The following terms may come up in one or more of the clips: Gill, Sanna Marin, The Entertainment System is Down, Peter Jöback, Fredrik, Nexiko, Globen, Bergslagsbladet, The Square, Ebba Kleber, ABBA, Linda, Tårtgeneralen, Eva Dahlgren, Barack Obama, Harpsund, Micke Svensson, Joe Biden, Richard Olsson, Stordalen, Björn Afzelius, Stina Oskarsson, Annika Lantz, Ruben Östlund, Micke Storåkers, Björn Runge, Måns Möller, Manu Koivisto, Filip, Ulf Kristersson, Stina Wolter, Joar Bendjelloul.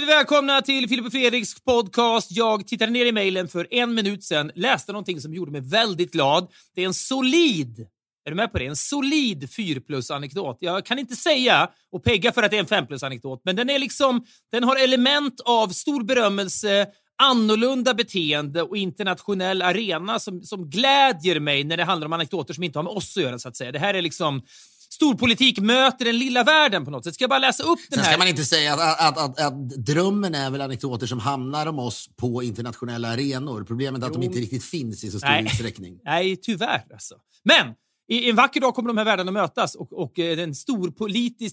säger vi välkomna till Filip och Fredriks podcast. Jag tittade ner i mejlen för en minut sedan, läste någonting som gjorde mig väldigt glad. Det är en solid, är du med på det? En solid 4-plus-anekdot. Jag kan inte säga och pegga för att det är en 5-plus-anekdot, men den är liksom, den har element av stor berömmelse, annorlunda beteende och internationell arena som glädjer mig när det handlar om anekdoter som inte har med oss att göra, så att säga. Det här är liksom storpolitik möter den lilla världen på något sätt. Ska jag bara läsa upp den här? Sen ska man inte säga att drömmen är väl anekdoter som hamnar om oss på internationella arenor. Problemet är att de inte riktigt finns i så stor utsträckning. Nej, tyvärr alltså. Men i en vacker dag kommer de här världarna mötas och den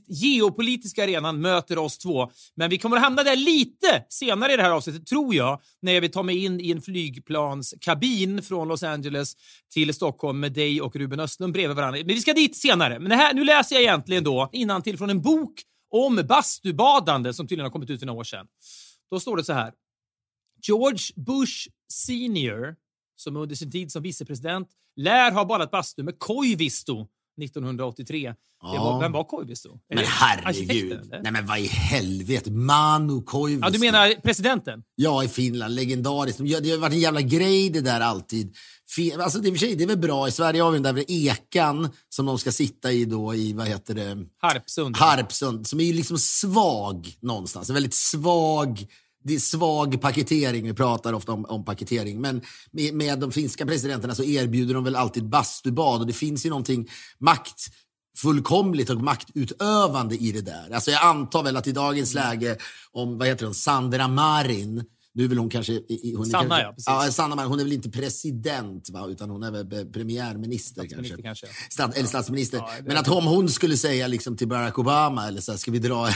geopolitiska arenan möter oss två. Men vi kommer att hamna där lite senare i det här avsnittet, tror jag, när vi tar mig in i en flygplanskabin från Los Angeles till Stockholm med dig och Ruben Östlund bredvid varandra. Men vi ska dit senare. Men det här, nu läser jag egentligen då innantill från en bok om bastubadande som tydligen har kommit ut för några år sedan. Då står det så här. George Bush Senior, som under sin tid som vicepresident lär ha ballat bastu med Koivisto 1983. Ja. Vem var Koivisto? Men herregud. Nej men vad i helvete. Manu Koivisto. Ja, du menar presidenten? Ja, i Finland. Legendariskt. Det har varit en jävla grej det där alltid. Alltså det, i och för sig, det är väl bra. I Sverige har vi den där ekan som de ska sitta i då i, vad heter det? Harpsund. Som är ju liksom svag någonstans. En väldigt svag... Det är svag paketering, vi pratar ofta om paketering. Men med de finska presidenterna så erbjuder de väl alltid bastubad. Och det finns ju någonting maktfullkomligt och maktutövande i det där. Alltså jag antar väl att i dagens läge, om vad heter hon, Sanna Marin. Nu är väl hon kanske... Sanna Marin, hon är väl inte president va? Utan hon är väl premiärminister kanske. Eller statsminister. Ja, men att hon skulle säga liksom till Barack Obama, eller så här, ska vi dra...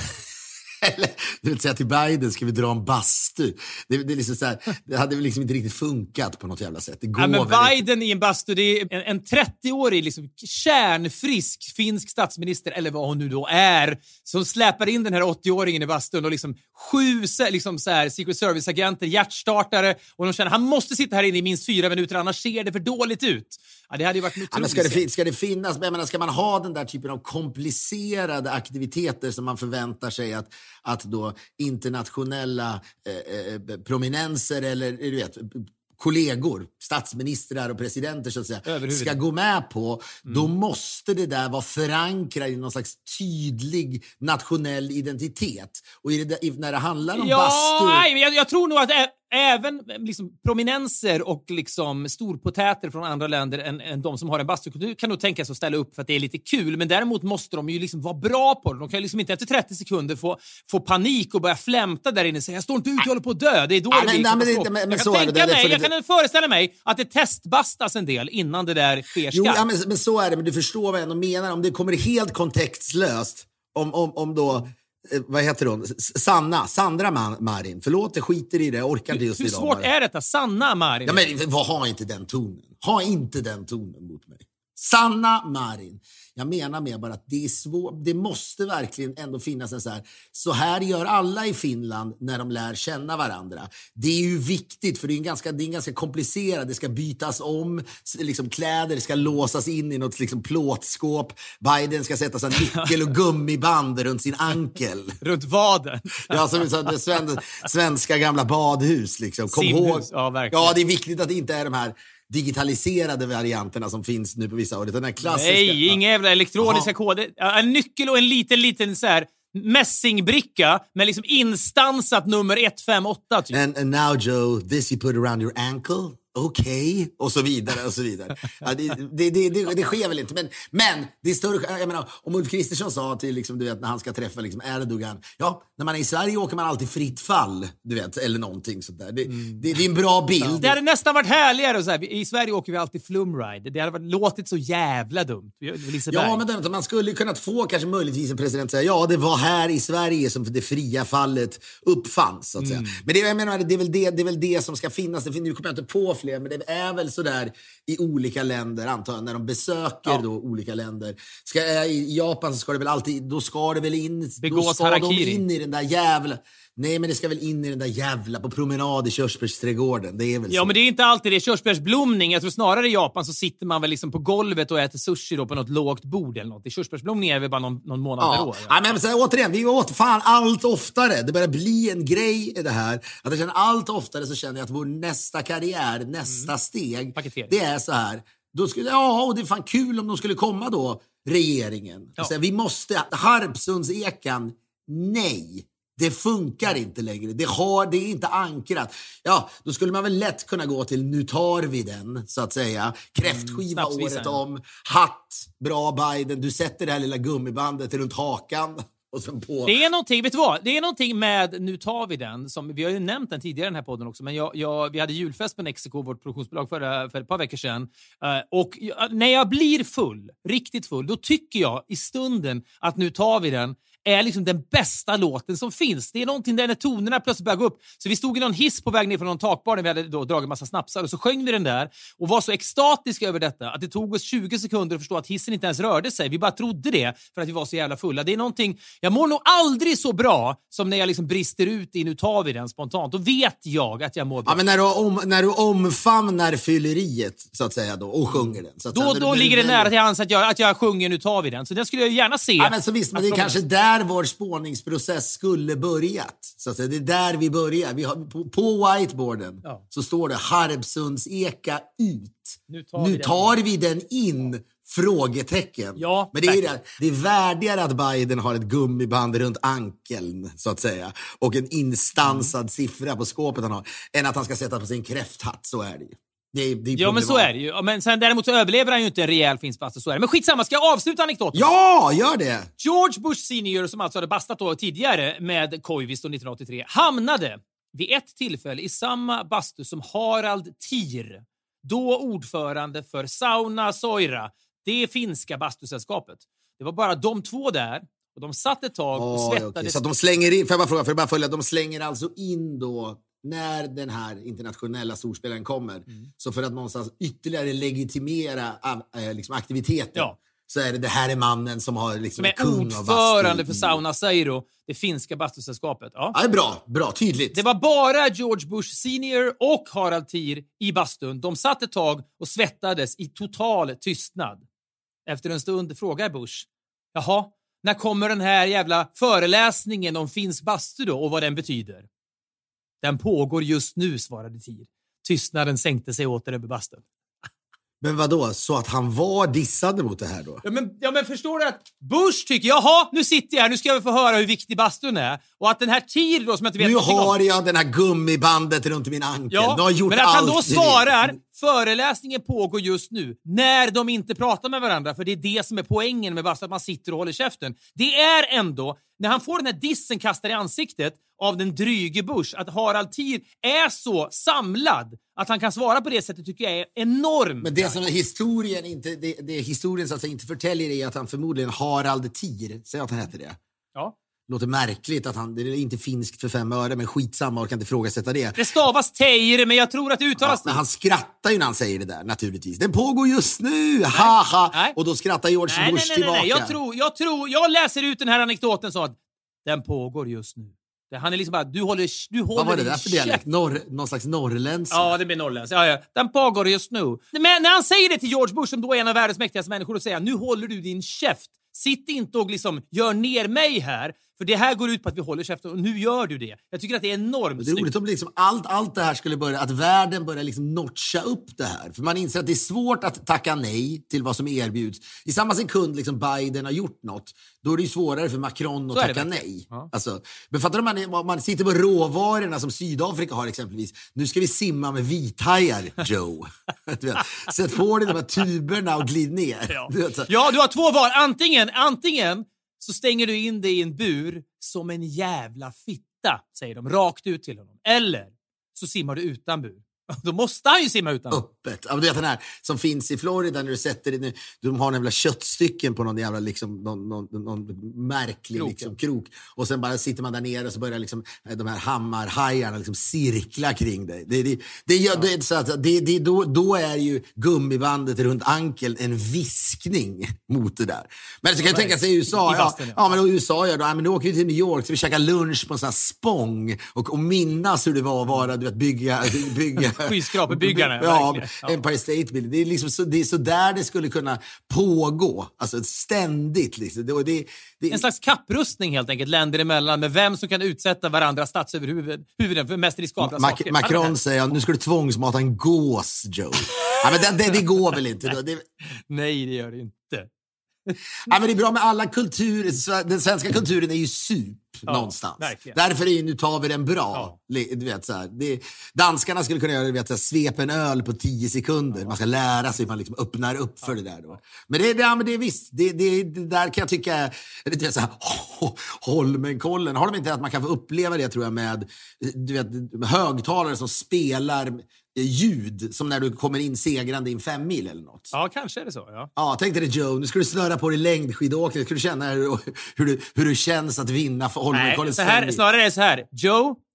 Eller, du vill säga till Biden, ska vi dra en bastu? Det är liksom så här, det hade väl liksom inte riktigt funkat på något jävla sätt. Det går men Biden i en bastu, det är en 30-årig liksom kärnfrisk finsk statsminister, eller vad hon nu då är, som släpar in den här 80-åringen i bastun och liksom 7 liksom så här, Secret Service-agenter, hjärtstartare, och de känner, han måste sitta här inne i minst 4 minuter, annars ser det för dåligt ut. Ja, det hade ju varit otroligt. Ja, men ska det finnas, jag menar, ska man ha den där typen av komplicerade aktiviteter som man förväntar sig att då internationella prominenser eller du vet, kollegor, statsministrar och presidenter så att säga, ska gå med på, då måste det där vara förankrat i någon slags tydlig nationell identitet. Och när det handlar om bastu... Nej, jag tror nog att även liksom prominenser och liksom storpotäter från andra länder än de som har en bastukultur kan nog tänka sig att ställa upp för att det är lite kul. Men däremot måste de ju liksom vara bra på det. De kan ju liksom inte efter 30 sekunder få panik och börja flämta där inne och säga jag står inte ut, jag håller på att dö. Det är då jag kan föreställa mig att det testbastas en del innan det där sker. Jo, ja, men så är det. Men du förstår vad jag menar. Om det kommer helt kontextlöst om då... Vad heter hon? Sanna Marin. Förlåt, jag skiter i det. Jag orkar inte just idag. Hur svårt är detta? Sanna Marin. Ja, men vad, ha inte den tonen. Ha inte den tonen mot mig. Sanna Marin. Jag menar med bara att det är svårt. Det måste verkligen ändå finnas en så här gör alla i Finland när de lär känna varandra. Det är ju viktigt för det är ganska komplicerat. Det ska bytas om, liksom kläder ska låsas in i något liksom plåtskåp. Biden ska sätta sig nyckel och gummiband runt sin ankel. Runt vaden. Ja, som svenska gamla badhus liksom. Kom ihåg. Ja, verkligen. Ja, det är viktigt att det inte är de här digitaliserade varianterna som finns nu på vissa år. Den här klassiska... Nej, inga jävla elektroniska koder. En nyckel och en liten så här mässingbricka med liksom instansat nummer 158. Typ. And now Joe, this you put around your ankle. Okej. Och så vidare och så vidare. Ja, det sker väl inte. Men det är större... Jag menar, om Ulf Kristersson sa till liksom, du vet, när han ska träffa liksom Erdogan. Ja, när man är i Sverige åker man alltid fritt fall. Du vet, eller någonting sånt där. Det är en bra bild. Ja. Det hade nästan varit härligare. Så här. I Sverige åker vi alltid flumride. Det hade låtit så jävla dumt. Ja, men man skulle kunnat få kanske möjligtvis en president säga ja, det var här i Sverige som det fria fallet uppfanns. Så att säga. Men det, jag menar, det är väl det som ska finnas. Det finns, nu kommer jag inte på fler, men det är väl så där i olika länder, antar jag, när de besöker då olika länder. I Japan så ska det väl alltid, då ska det väl in, då ska de in i den där jävla... Nej, men det ska väl in i den där jävla på promenad i körsbärsträdgården. Det är väl så. Men det är inte alltid det. Körsbärsblomning, jag tror snarare i Japan så sitter man väl liksom på golvet och äter sushi då på något lågt bord eller något. I körsbärsblomning är väl bara någon månad per år. Ja, men så, återigen, vi åt fan allt oftare. Det börjar bli en grej i det här. Att jag känner allt oftare så känner jag att vår nästa karriär, nästa steg, det är så här. Då skulle, och det är fan kul om de skulle komma då, regeringen. Ja. Så, vi måste, Harpsundsekan, nej. Det funkar inte längre. Det är inte ankrat. Ja, då skulle man väl lätt kunna gå till nu tar vi den, så att säga. Kräftskiva året om. Hatt, bra Biden. Du sätter det här lilla gummibandet runt hakan. Och sen på. Det är någonting, vet du vad? Det är någonting med nu tar vi den. Som, vi har ju nämnt den tidigare i den här podden också. Men vi hade julfest med Nexiko, vårt produktionsbolag, för ett par veckor sedan. Och när jag blir full, riktigt full, då tycker jag i stunden att nu tar vi den. Är liksom den bästa låten som finns. Det är någonting där när tonerna plötsligt börjar gå upp. Så vi stod i någon hiss på väg ner från någon takbar när vi hade då dragit massa snapsar. Och så sjöng vi den där och var så extatiska över detta att det tog oss 20 sekunder att förstå att hissen inte ens rörde sig. Vi bara trodde det för att vi var så jävla fulla. Det är någonting, jag mår nog aldrig så bra som när jag liksom brister ut i nu tar vi den spontant. Då vet jag att jag mår bra. Ja, men när du omfamnar fylleriet så att säga då och sjunger den. Så att då ligger det nära till hans att jag sjunger nu tar vi den. Så den skulle jag gärna se. Ja, men så visst, men det är kanske där vår spåningsprocess skulle börjat. Så att säga, det är där vi börjar. Vi har, på whiteboarden så står det Harpsundseka ut. Nu tar vi den in. Frågetecken. Ja, men det är värdigare att Biden har ett gummiband runt ankeln, så att säga. Och en instansad siffra på skåpet han har. Än att han ska sätta på sin kräfthatt, så är det ju. Det är men så är det ju. Men sen däremot så överlever han ju inte en rejäl finspasta, så är det. Men skitsamma, ska jag avsluta anekdoten? Ja, gör det! George Bush Senior, som alltså hade bastat då tidigare med Koivisto 1983, hamnade vid ett tillfälle i samma bastu som Harald Thier, då ordförande för Sauna Seiro, det finska bastusällskapet. Det var bara de två där. Och de satt ett tag och svettades. Okay. Så de slänger in, för jag bara följa, de slänger alltså in då när den här internationella storspelaren kommer, så för att någonstans ytterligare legitimera liksom aktiviteten, så är det här är mannen som har liksom, som är ordförande för Sauna Seiro, det finska bastusällskapet. Ja, bra, tydligt. Det var bara George Bush Senior och Harald Thier i bastun. De satt ett tag och svettades i total tystnad. Efter en stund frågar Bush: jaha, när kommer den här jävla föreläsningen om finsk bastu då och vad den betyder? Den pågår just nu, svarade Thier. Tystnaden sänkte sig åter över bastun. Men vadå? Så att han var dissad mot det här då? Ja men förstår du att Bush tycker, jaha, nu sitter jag här, nu ska jag få höra hur viktig bastun är. Och att den här Thier då, som jag inte vet nu har om, jag den här gummibandet runt min ankel. Ja, du har gjort men att han då svarar, föreläsningen pågår just nu, när de inte pratar med varandra. För det är det som är poängen med bastu, att man sitter och håller käften. Det är ändå, när han får den här dissen kastad i ansiktet av den dryge Bush, att Harald Thier är så samlad att han kan svara på det sättet, tycker jag är enormt. Men det som historien inte, det historien så att säga inte förtäljer är att han förmodligen Harald Thier, säger att han heter det. Ja. Låter märkligt att han, det är inte finskt för 5 öre, men skitsamma, och kan inte ifrågasätta det. Det stavas Thier, men jag tror att det uttalas. Men han skrattar ju när han säger det där, naturligtvis. Den pågår just nu, haha. Och då skrattar George Bush tillbaka. Nej. Jag läser ut den här anekdoten så att den pågår just nu. Han är liksom bara, du håller vad var det där för dialekt? Någon slags norrländsk? Ja, det blir norrländsk. Ja. Den pågår just nu. Men när han säger det till George Bush, som då är en av världens mäktigaste människor, och säger nu håller du din käft. Sitt inte och liksom gör ner mig här, för det här går ut på att vi håller käften, och nu gör du det. Jag tycker att det är enormt snyggt. Det är roligt om liksom allt det här skulle börja, att världen börjar liksom notcha upp det här. För man inser att det är svårt att tacka nej till vad som erbjuds. I samma sekund liksom Biden har gjort något, då är det ju svårare för Macron att tacka nej. Ja. Alltså, men fattar du, man sitter på råvarorna som Sydafrika har exempelvis. Nu ska vi simma med vithajar, Joe. Sätt på dig de här tuberna och glid ner. Ja. Du har 2 val. Antingen så stänger du in dig i en bur som en jävla fitta, säger de rakt ut till honom. Eller så simmar du utan bur. Då måste han ju simma utan. Öppet. Ja, du vet den här som finns i Florida när du sätter in, de har jävla köttstycken på någon jävla liksom, någon märklig krok, liksom, krok. Och sen bara sitter man där nere och så börjar liksom, de här hammarhajarna liksom cirkla kring dig. Då är ju gummibandet runt ankeln en viskning mot det där. Men så kan jag tänka sig i USA. Men då åker vi till New York så vi käkar lunch på en sån här spång och minnas hur det var att vara, du vet, bygga skyskrapebyggarna. Empire State Building. Det är liksom så, det är så där det skulle kunna pågå. Alltså ständigt liksom. Det är en slags kapprustning helt enkelt länder emellan med vem som kan utsätta varandra statsöverhuvuden för mest riskabla saker. Macron säger nu ska du tvångsmata en gås, Joe. Ja, men det går väl inte då. Nej, det gör det inte. Ja, men det är bra med alla kulturer. Den svenska kulturen är ju sup någonstans. Verkligen. Därför är ju nu tar vi den bra. Du vet, så här, danskarna skulle kunna göra det, vet, så här, svep en öl på 10 sekunder. Man ska lära sig, man liksom öppnar upp för det där då. Men det där kan jag tycka det är så här, Holmenkollen. Har de inte att man kan få uppleva det, tror jag, med, du vet, högtalare som spelar ljud som när du kommer in segrande i en 5 mil eller något. Ja, kanske är det så, ja. Ja, tänkte det, Joe, nu ska du snöra på dig längdskidåkning. Ska du känna hur du känns att vinna för Holmenkollens 5 mil? Nej, snarare är det så här.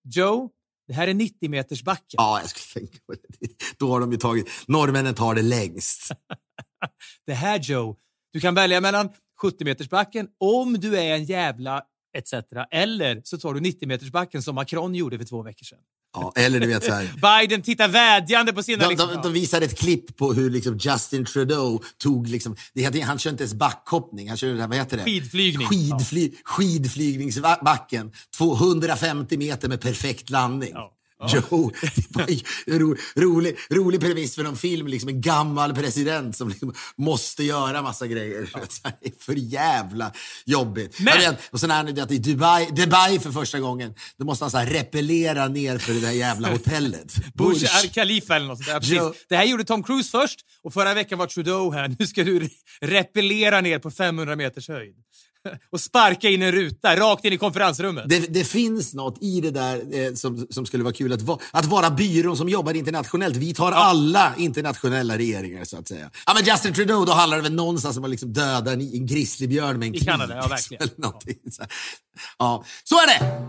Joe, det här är 90-metersbacken. Ja, jag skulle tänka på det. Då har de ju tagit, norrmännen tar det längst. Det här, Joe, du kan välja mellan 70-metersbacken om du är en jävla etc. Eller så tar du 90-metersbacken som Macron gjorde för 2 veckor sedan. Ja, eller du vet så här. Biden tittar vädjande på sina... De visade ett klipp på hur liksom Justin Trudeau tog liksom... Han kör inte ens backhoppning. Han kör, vad heter det? Skidflygning. Skidflygningsbacken. 250 meter med perfekt landning. Ja. Joe, rolig premiss för någon film, liksom en gammal president som liksom måste göra massa grejer. Ja. Det är för jävla jobbigt. Men, och sen är det att i Dubai för första gången, då måste han så här repellera ner för det där jävla hotellet. Burj Al Khalifa eller något där, precis. Det här gjorde Tom Cruise först, och förra veckan var Trudeau här. Nu ska du repellera ner på 500 meters höjd. Och sparka in en ruta rakt in i konferensrummet. Det finns något i det där som skulle vara kul att vara byrån som jobbar internationellt. Vi tar alla internationella regeringar, så att säga. Ja, men Justin Trudeau, då handlar det väl någonstans som har liksom dödat en grizzlybjörn med en kniv. I Kanada, ja, verkligen. Ja, så är det!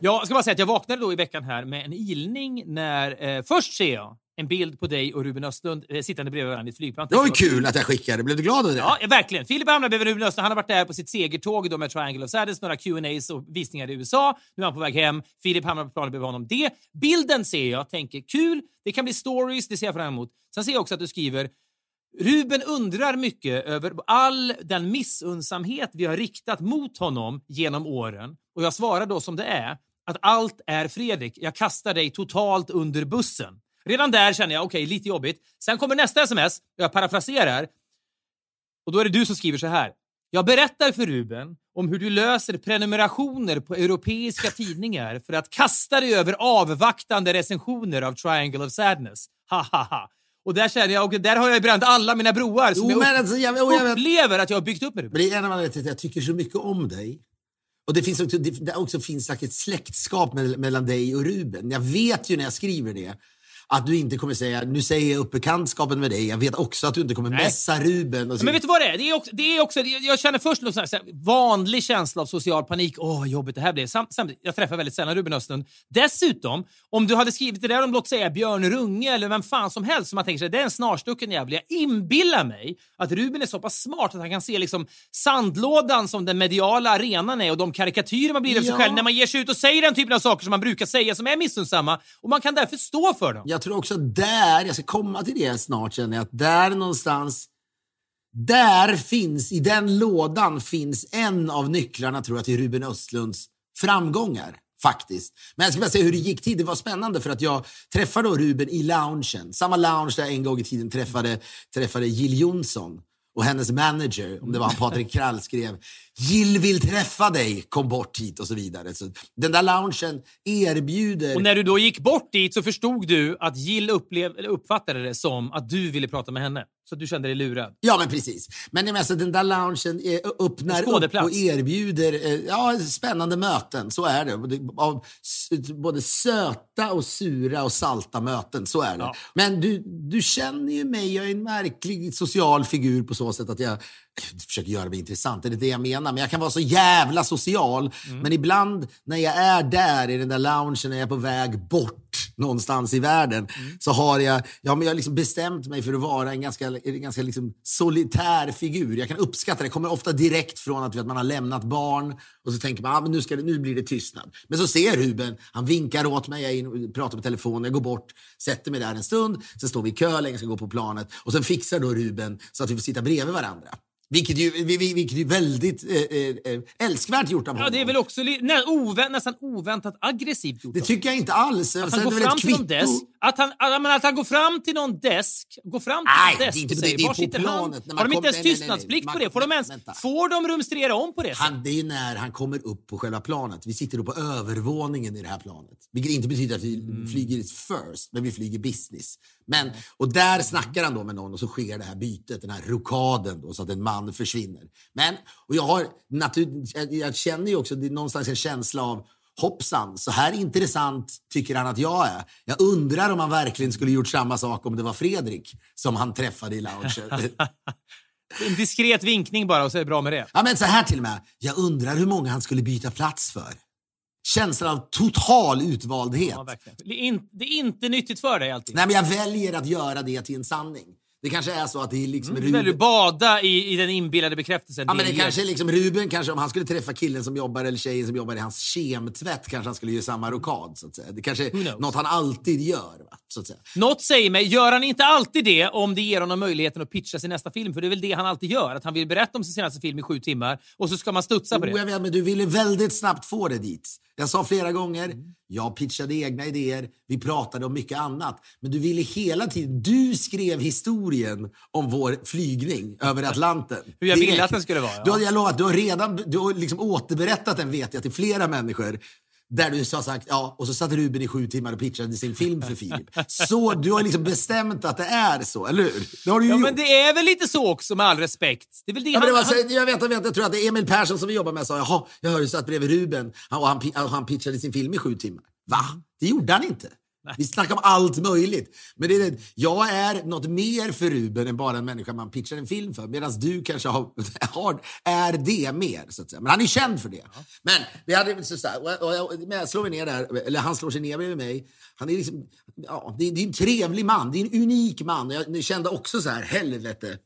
Jag ska bara säga att jag vaknade då i veckan här med en ilning när först ser jag en bild på dig och Ruben Östlund sittande bredvid varandra i ett flygplan. Det var ju kul att jag skickade. Blev du glad över det? Ja, verkligen. Filip hamnade bredvid Ruben Östlund. Han har varit där på sitt segertåg då med Triangle of Sadness, några Q&As och visningar i USA. Nu är han på väg hem. Filip hamnar på planen bredvid honom. Det bilden ser jag. Tänker, kul. Det kan bli stories. Det ser jag fram emot. Sen ser jag också att du skriver: Ruben undrar mycket över all den missunnsamhet vi har riktat mot honom genom åren. Och jag svarar då som det är. Att allt är Fredrik. Jag kastar dig totalt under bussen. Redan där känner jag, okej, lite jobbigt. Sen kommer nästa sms, och jag parafraserar. Och då är det du som skriver så här: jag berättar för Ruben om hur du löser prenumerationer på europeiska tidningar för att kasta dig över avvaktande recensioner av Triangle of Sadness. Ha, ha, ha. Och där känner jag, och där har jag bränt alla mina broar som jag upplever att jag har byggt upp med Ruben. Men det är en av anledningarna till att jag tycker så mycket om dig. Och det finns säkert ett släktskap mellan dig och Ruben. Jag vet ju när jag skriver det att du inte kommer säga, nu säger jag upp bekantskapen med dig. Jag vet också att du inte kommer messa Ruben. Men vet du vad det är? Det är också, jag känner först någon sån här vanlig känsla av social panik. Åh, jobbigt det här blev. Samtidigt, jag träffar väldigt sällan Ruben Östlund. Dessutom, om du hade skrivit det där om, låt säga, Björn Runge eller vem fan som helst, som man tänker sig, det är en snarstucken jävla. Jag inbillar mig att Ruben är så pass smart att han kan se liksom sandlådan som den mediala arenan är och de karikatyrer man blir av sig själv när man ger sig ut och säger den typen av saker som man brukar säga som är missunnsamma, och man kan därför stå för dem. Jag tror också där, jag ska komma till det snart, känner jag att där någonstans, där finns, i den lådan finns en av nycklarna, tror jag, till Ruben Östlunds framgångar, faktiskt. Men jag ska bara säga hur det gick till. Det var spännande för att jag träffade då Ruben i loungen. Samma lounge där jag en gång i tiden träffade Gill Jonsson och hennes manager, om det var Patrik Krall, skrev Gill vill träffa dig, kom bort hit och så vidare. Så den där loungen erbjuder... Och när du då gick bort dit så förstod du att Gill uppfattade det som att du ville prata med henne. Så du kände dig lurad. Ja, men precis. Men alltså, den där loungen öppnar upp och erbjuder spännande möten. Så är det. Av både söta och sura och salta möten. Så är det. Ja. Men du känner ju mig. Jag är en märklig social figur på så sätt att jag försöker göra mig intressant. Det är det jag menar. Men jag kan vara så jävla social. Mm. Men ibland när jag är där i den där loungen, när jag är på väg bort någonstans i världen, så har jag har liksom bestämt mig för att vara en ganska liksom solitär figur. Jag kan uppskatta det. Kommer ofta direkt från att man har lämnat barn och så tänker man, men nu blir det tystnad. Men så ser Ruben, han vinkar åt mig, jag är in och pratar på telefon, jag går bort, sätter mig där en stund, sen står vi i kö länge, ska gå på planet och sen fixar då Ruben så att vi får sitta bredvid varandra. Vilket ju väldigt älskvärt gjort av honom. Ja, det är väl också nästan oväntat aggressivt gjort. Det tycker jag inte alls. Att han går fram till någon desk. Att han går fram till någon desk. Nej, det är på sitter planet. Har de inte ens tystnadsplikt på det? Får de rumstrera om på det? Det är när han kommer upp på själva planet. Vi sitter då på övervåningen i det här planet. Vilket inte betyder att vi flyger first, men vi flyger business. Men, och där snackar han då med någon och så sker det här bytet, den här rokaden då, så att en man försvinner. Men, och jag känner ju också, det är någonstans en känsla av hoppsan, så här intressant tycker han att jag är. Jag undrar om han verkligen skulle gjort samma sak om det var Fredrik som han träffade i loungen. En diskret vinkning bara och så är det bra med det. Ja, men så här till och med, jag undrar hur många han skulle byta plats för. Känslan av total utvaldhet. Ja, det är inte nyttigt för dig alltid. Nej, men jag väljer att göra det till en sanning. Det kanske är så att det är liksom Ruben... Väljer du bada i den inbillade bekräftelsen? Ja, men det kanske är liksom Ruben, kanske om han skulle träffa killen som jobbar eller tjejen som jobbar i hans kemtvätt, kanske han skulle göra samma rokad, så att säga. Det kanske är något han alltid gör, va? Så att säga. Något säger mig, gör han inte alltid det om det ger honom möjligheten att pitcha sin nästa film? För det är väl det han alltid gör, att han vill berätta om sin senaste film i 7 timmar och så ska man studsa på det. Jag vet, men du ville väldigt snabbt få det dit. Jag sa flera gånger, jag pitchade egna idéer, vi pratade om mycket annat. Men du ville hela tiden, du skrev historien om vår flygning över Atlanten. Hur jag ville att den skulle vara. Ja. Jag lovat, du har redan liksom återberättat den, vet jag, till flera människor. Där du sa sagt, ja, och så satt Ruben i 7 timmar och pitchade sin film för Filip. Så du har liksom bestämt att det är så, eller hur? Det har du gjort. Men det är väl lite så också, med all respekt. Det är väl det jag tror att det är Emil Persson som vi jobbar med sa, jaha, jag hörde så att bredvid Ruben och han pitchade sin film i 7 timmar. Va? Det gjorde han inte. Nej. Vi snackar om allt möjligt. Men jag är något mer för Ruben än bara en människa man pitchar en film för. Medan du kanske är det mer, så att säga. Men han är känd för det. Ja. Men vi hade så här, och jag slår mig ner där, eller han slår sig ner med mig. Han är liksom, det är en trevlig man. Det är en unik man. Jag kände också så här, helvete.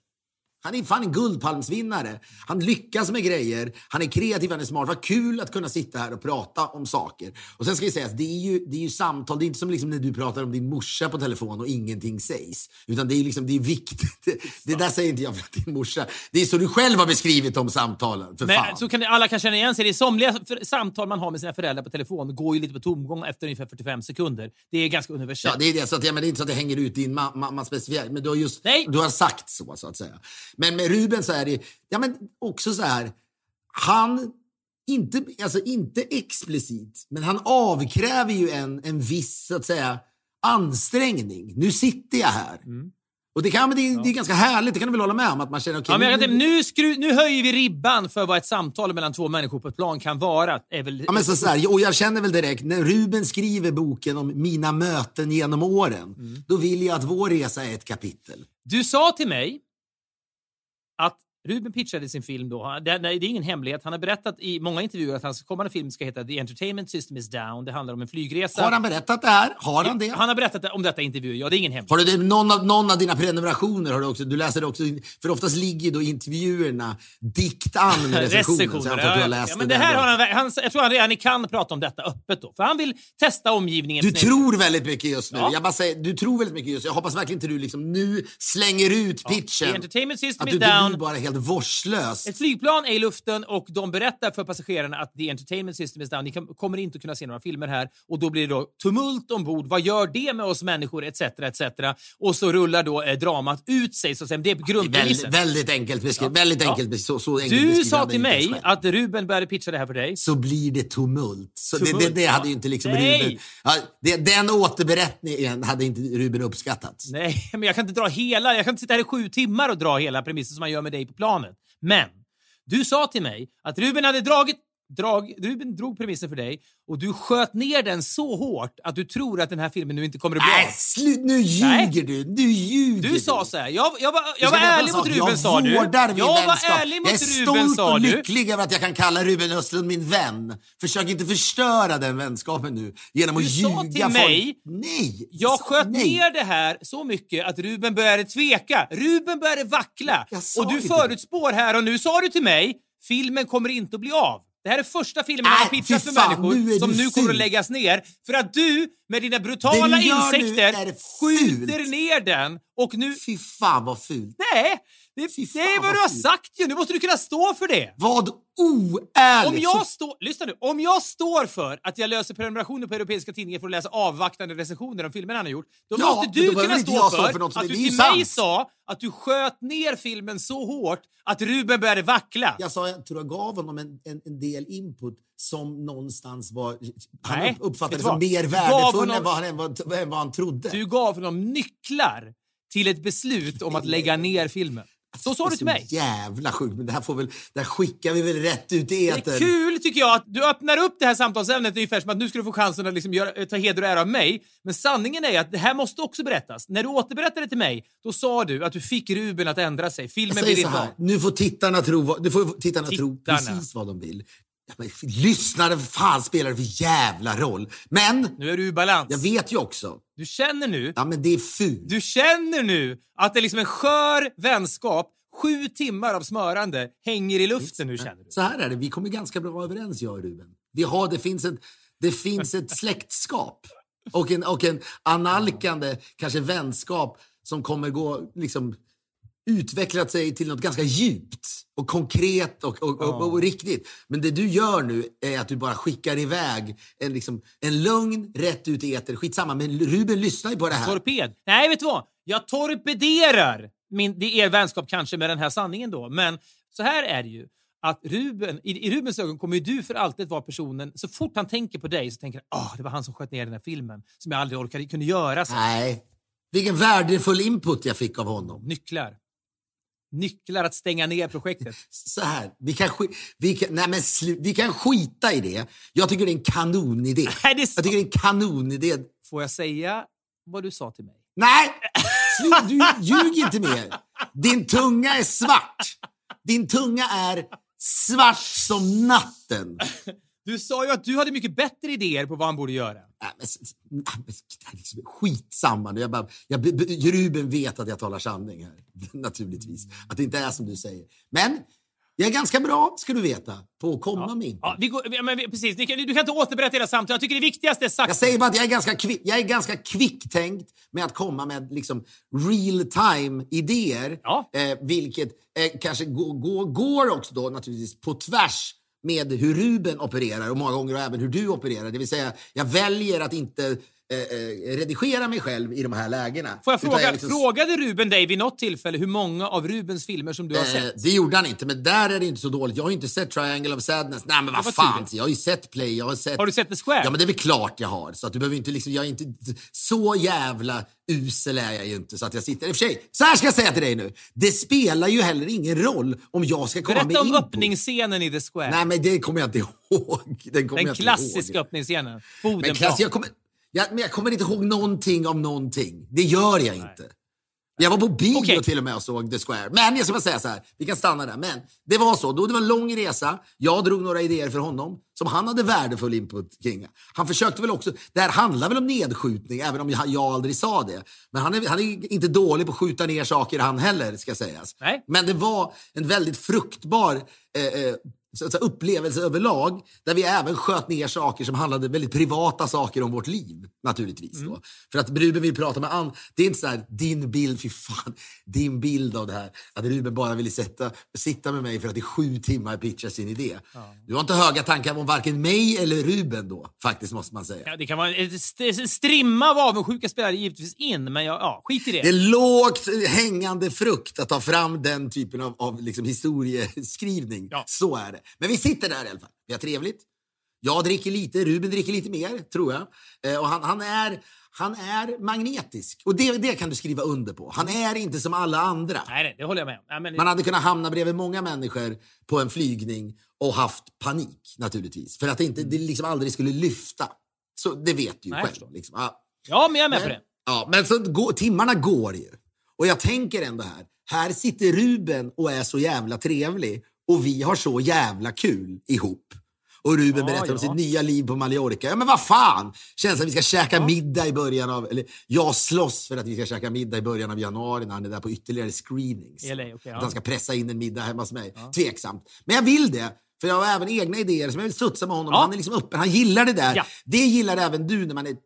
Han är fan en guldpalmsvinnare. Han lyckas med grejer. Han är kreativ, han är smart. Vad kul att kunna sitta här och prata om saker. Och sen ska jag säga att det är ju samtal. Det är inte som liksom när du pratar om din morsa på telefon och ingenting sägs. Utan det är liksom, det är viktigt. Det där säger inte jag för att din morsa. Det är så du själv har beskrivit om samtalen. För fan. Men så alla kan känna igen sig. Det är somliga samtal man har med sina föräldrar på telefon går ju lite på tomgång efter ungefär 45 sekunder. Det är ganska universellt. Ja, det är det. Så att, men det är inte så att det hänger ut din mamma specifikt. Men du har just, du har sagt så att säga. Men med Ruben så är det men också så här, han inte explicit, men han avkräver ju en viss, så att säga, ansträngning. Nu sitter jag här. Och det är ganska härligt, det kan du väl hålla med om att man känner nu höjer vi ribban för vad ett samtal mellan två människor på ett plan kan vara. Och jag känner väl direkt, när Ruben skriver boken om mina möten genom åren, då vill jag att vår resa är ett kapitel. Du sa till mig att Ruben pitchade sin film då. Det är ingen hemlighet. Han har berättat i många intervjuer att hans kommande film ska heta The Entertainment System is Down. Det handlar om en flygresa. Har han berättat det här? Har han det? Han har berättat om detta i intervjuer. Ja, det är ingen hemlighet. Har du det, någon av dina prenumerationer har du också? Du läser det också. För oftast ligger då intervjuerna dikt an med recensioner. Jag tror han redan kan prata om detta öppet då. För han vill testa omgivningen. Tror väldigt mycket just nu. Ja. Jag bara säger, du tror väldigt mycket just nu. Jag hoppas verkligen inte du liksom nu slänger ut pitchen. The Entertainment System is Down. helt vårdslöst. Ett flygplan är i luften och de berättar för passagerarna att The Entertainment System is Down. Ni kommer inte att kunna se några filmer här. Och då blir det då tumult ombord. Vad gör det med oss människor, etc, etc. Och så rullar då dramat ut sig. Så det är grundpremissen. Väldigt enkelt beskrivet. Du sa till mig att Ruben började pitcha det här för dig. Så blir det tumult. Så tumult, det hade ju inte liksom Ruben... Ja, den återberättningen hade inte Ruben uppskattat. Nej, men jag kan inte dra hela... Jag kan inte sitta här i 7 timmar och dra hela premissen som man gör med dig på planet. Men du sa till mig att Ruben hade Ruben drog premissen för dig och du sköt ner den så hårt att du tror att den här filmen nu inte kommer att bli av. Nu ljuger du. Du sa så här, jag var ärlig mot Ruben, sa du. Jag är stolt och lycklig över att jag kan kalla Ruben Östlund min vän. Försök inte förstöra den vänskapen nu genom att ljuga för. Du sa till mig, ner det här så mycket att Ruben började tveka. Ruben började vackla. Och du förutspår här och nu sa du till mig, filmen kommer inte att bli av. Det här är första filmen jag har pitchat för människor nu kommer att läggas ner. För att du med dina brutala insekter skjuter ner den. Och nu... Fy fan vad fult. Nej, det är vad du har sagt ju. Nu måste du kunna stå för det. Vad oärligt. Lyssna nu. Om jag står för att jag löser prenumerationer på europeiska tidningar för att läsa avvaktande recensioner om filmen han har gjort, då måste du kunna stå för att du till mig sa att du sköt ner filmen så hårt att Ruben började vackla. Jag sa, jag tror jag gav honom en del input som någonstans var... Han uppfattade som mer värdefull än vad han trodde. Du gav honom nycklar till ett beslut om att lägga ner filmen. Så sa du till mig. Jävla sjukt, men det här skickar vi väl rätt ut i etern. Det är kul tycker jag att du öppnar upp det här samtalsämnet ungefär som att nu ska du få chansen att liksom ta heder och ära av mig. Men sanningen är att det här måste också berättas. När du återberättade till mig, då sa du att du fick Ruben att ändra sig. Filmen blir inte av. Nu får tittarna tro precis vad de vill. Lyssnare, fan spelar det för jävla roll. Men nu är du i balans. Jag vet ju också. Du känner nu. Ja, men det är fult. Du känner nu att det är liksom en skör vänskap. 7 timmar av smörande hänger i luften nu, känner du. Så här är det, vi kommer ganska bra överens, jag och Ruben. Det finns ett släktskap och en analkande kanske vänskap som kommer gå liksom utvecklat sig till något ganska djupt och konkret och riktigt. Men det du gör nu är att du bara skickar iväg en lugn, rätt ut i eter. Skitsamma, men Ruben lyssnar ju på det här. Torped. Nej, vet du vad? Jag torpederar er vänskap kanske med den här sanningen då. Men så här är det ju. Att Ruben, i Rubens ögon kommer ju du för alltid vara personen, så fort han tänker på dig så tänker han, det var han som sköt ner den här filmen som jag aldrig kunde göra. Så. Nej, vilken värdefull input jag fick av honom. Nycklar att stänga ner projektet. Så här, vi kan skita i det. Jag tycker det är en kanonidé. Nej, jag tycker det är en kanonidé. Får jag säga vad du sa till mig? Nej, du ljug inte mer. Din tunga är svart som natten. Du sa ju att du hade mycket bättre idéer på vad han borde göra. Skitsamma nu. Ruben vet att jag talar sanning här. Naturligtvis. Att det inte är som du säger. Men jag är ganska bra, ska du veta, på att komma med in. Ja, precis. Du kan inte återberätta hela samtalet. Jag tycker det viktigaste är sagt. Jag säger bara att jag är ganska kvicktänkt med att komma med liksom real-time-idéer. Ja. Vilket kanske går också då naturligtvis på tvärs med hur Ruben opererar och många gånger och även hur du opererar. Det vill säga, jag väljer att inte redigera mig själv i de här lägena. Får jag fråga, frågade Ruben dig vid något tillfälle hur många av Rubens filmer som du har sett? Det gjorde han inte, men där är det inte så dåligt. Jag har inte sett Triangle of Sadness. Nej, men vad fan. Jag har ju sett Play. Har du sett The Square? Ja, men det är väl klart jag har. Så att du behöver inte liksom... Jag är inte så jävla usel är jag ju inte. Så att jag sitter... I och för sig, så här ska jag säga till dig nu. Det spelar ju heller ingen roll om jag ska komma med input. Öppningsscenen i The Square. Nej, men det kommer jag inte ihåg. Den klassiska öppningsscenen. Jag kommer inte ihåg någonting om någonting. Det gör jag inte. Jag var på bio till och med och såg The Square. Men jag ska bara säga så här, vi kan stanna där. Men det var så, det var en lång resa. Jag drog några idéer för honom som han hade värdefull input kring. Han försökte väl också, det här handlar väl om nedskjutning, även om jag aldrig sa det. Men han är inte dålig på att skjuta ner saker han heller, ska sägas. Nej. Men det var en väldigt fruktbar upplevelse överlag, där vi även sköt ner saker som handlade väldigt privata saker om vårt liv, naturligtvis då. För att Ruben vill prata med Ann, det är inte så här, din bild, fy fan, din bild av det här, att Ruben bara ville sitta med mig för att i 7 timmar pitcha sin idé. Ja. Du har inte höga tankar om varken mig eller Ruben då, faktiskt, måste man säga. Ja, det kan vara strimma av avundsjuka spelare givetvis in, men ja, skit i det. Det är lågt hängande frukt att ta fram den typen av liksom historieskrivning. Ja. Så är det. Men vi sitter där i alla fall. Vi har trevligt. Jag dricker lite, Ruben dricker lite mer, tror jag. Och han är magnetisk. Och det kan du skriva under på. Han är inte som alla andra. Nej, det håller jag med om. Ja, men... Man hade kunnat hamna bredvid många människor på en flygning och haft panik, naturligtvis. För att det liksom aldrig skulle lyfta. Så det vet du ju själv. Liksom. Ja, men jag är med på det. Ja, men så timmarna går ju. Och jag tänker ändå här sitter Ruben och är så jävla trevlig. Och vi har så jävla kul ihop. Och Ruben berättar om sitt nya liv på Mallorca. Ja, men vad fan! Känns att vi ska käka middag i början av... Eller jag slåss för att vi ska käka middag i början av januari när han är där på ytterligare screenings. LA, okay, att han ska pressa in en middag hemma hos mig. Ja. Tveksamt. Men jag vill det. För jag har även egna idéer som jag vill sutsa med honom. Ja. Han är liksom öppen. Han gillar det där. Ja. Det gillar även du när man är...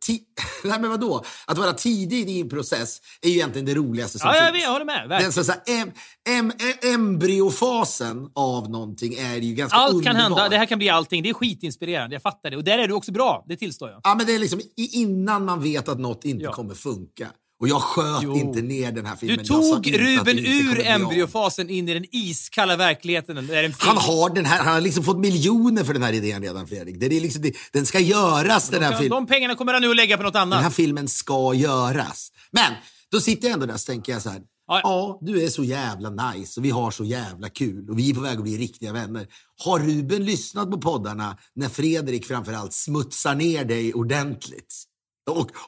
Nej, men vadå? Att vara tidig i en process är ju egentligen det roligaste som finns. Jag håller med. Verkligen. Den embryofasen av någonting är ju ganska underbar. Allt kan hända. Det här kan bli allting. Det är skitinspirerande. Jag fattar det. Och där är du också bra. Det tillstår jag. Ja, men det är liksom innan man vet att något inte kommer funka. Och jag sköt inte ner den här filmen. Du tog Ruben ur embryofasen in i den iskalla verkligheten. Han har liksom fått miljoner för den här idén redan, Fredrik. Det är liksom, den ska göras, den här filmen. De pengarna kommer han nu att lägga på något annat. Den här filmen ska göras. Men då sitter jag ändå där och tänker jag så här. Ja, du är så jävla nice och vi har så jävla kul och vi är på väg att bli riktiga vänner. Har Ruben lyssnat på poddarna när Fredrik framförallt smutsar ner dig ordentligt?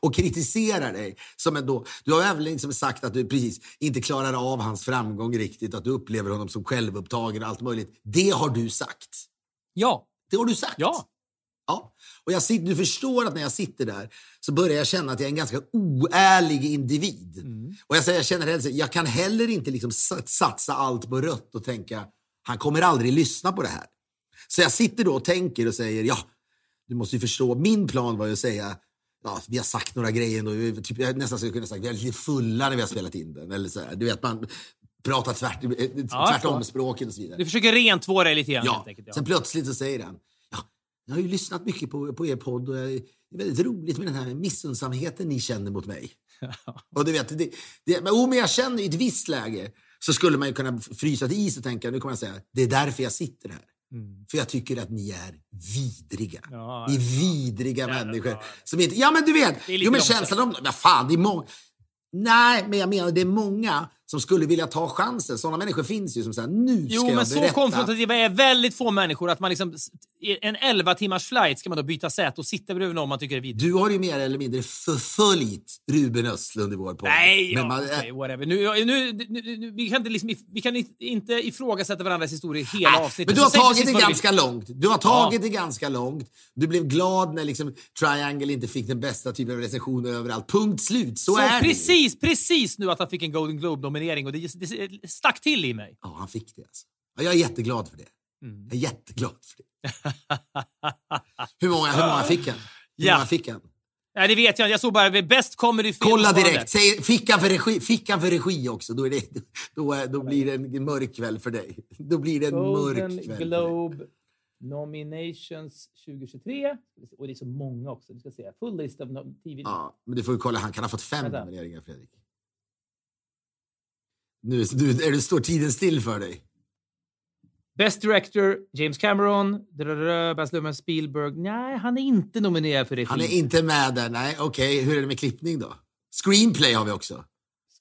Och kritiserar dig som ändå, du har även liksom sagt att du precis inte klarar av hans framgång riktigt, att du upplever honom som självupptagen och allt möjligt. Det har du sagt. Ja. Det har du sagt. Ja. Och du förstår att när jag sitter där så börjar jag känna att jag är en ganska oärlig individ. Och jag känner heller, jag kan heller inte liksom satsa allt på rött och tänka, han kommer aldrig lyssna på det här. Så jag sitter då och tänker och säger, du måste ju förstå, min plan var ju att säga, vi har sagt några grejer då, typ, jag nästan skulle kunna sagt vi är lite fulla när vi har spelat in den eller så här. Du vet, man pratar tvärtom språken och så vidare. Du försöker rentvåra dig lite grann, helt enkelt. Sen plötsligt så säger han, jag har ju lyssnat mycket på er podd och det är väldigt roligt med den här missunnsamheten ni känner mot mig. Och du vet, men jag känner i ett visst läge så skulle man ju kunna frysa till is och tänka, nu kommer jag säga, det är därför jag sitter här. För jag tycker att ni är vidriga. Ni är vidriga människor som inte... Ja, men du vet, känslan om... Ja, fan, det är många... Nej, men jag menar, det är många som skulle vilja ta chansen. Sådana människor finns ju som säger, nu ska jag berätta. Jo, men så konfrontativa är väldigt få människor att man liksom... En 11-timmars flight ska man då byta sätt och sitta bredvid någon man tycker är vidrig. Du har ju mer eller mindre förföljt Ruben Östlund i vår podd. Nej, whatever. Nu, vi kan inte ifrågasätta varandras historia i hela avsnittet. Men du har tagit det ganska långt. Du blev glad när liksom Triangle inte fick den bästa typen av recension överallt. Punkt slut. Så är precis nu att han fick en Golden Globe-nominering och det stack till i mig. Ja, han fick det alltså. Jag är jätteglad för det. Jag är jätteglad för det. Hur många fick han? Nej, det vet jag inte. Jag såg bara bäst comedy film. Kolla direkt. Säg, fick han för regi också. Då blir det en mörk kväll för dig. Då blir det en mörk kväll. Globe nominations 2023. Och det är så många också. Vi ska se. Full list of TV. Ja, men du får ju kolla. Han kan ha fått 5 nomineringar, Fredrik. Nu står tiden still för dig. Best Director, James Cameron, Baz Luhrmann, Spielberg. Nej, han är inte nominerad för det. Han är inte med där, nej. Okej, hur är det med klippning då? Screenplay har vi också.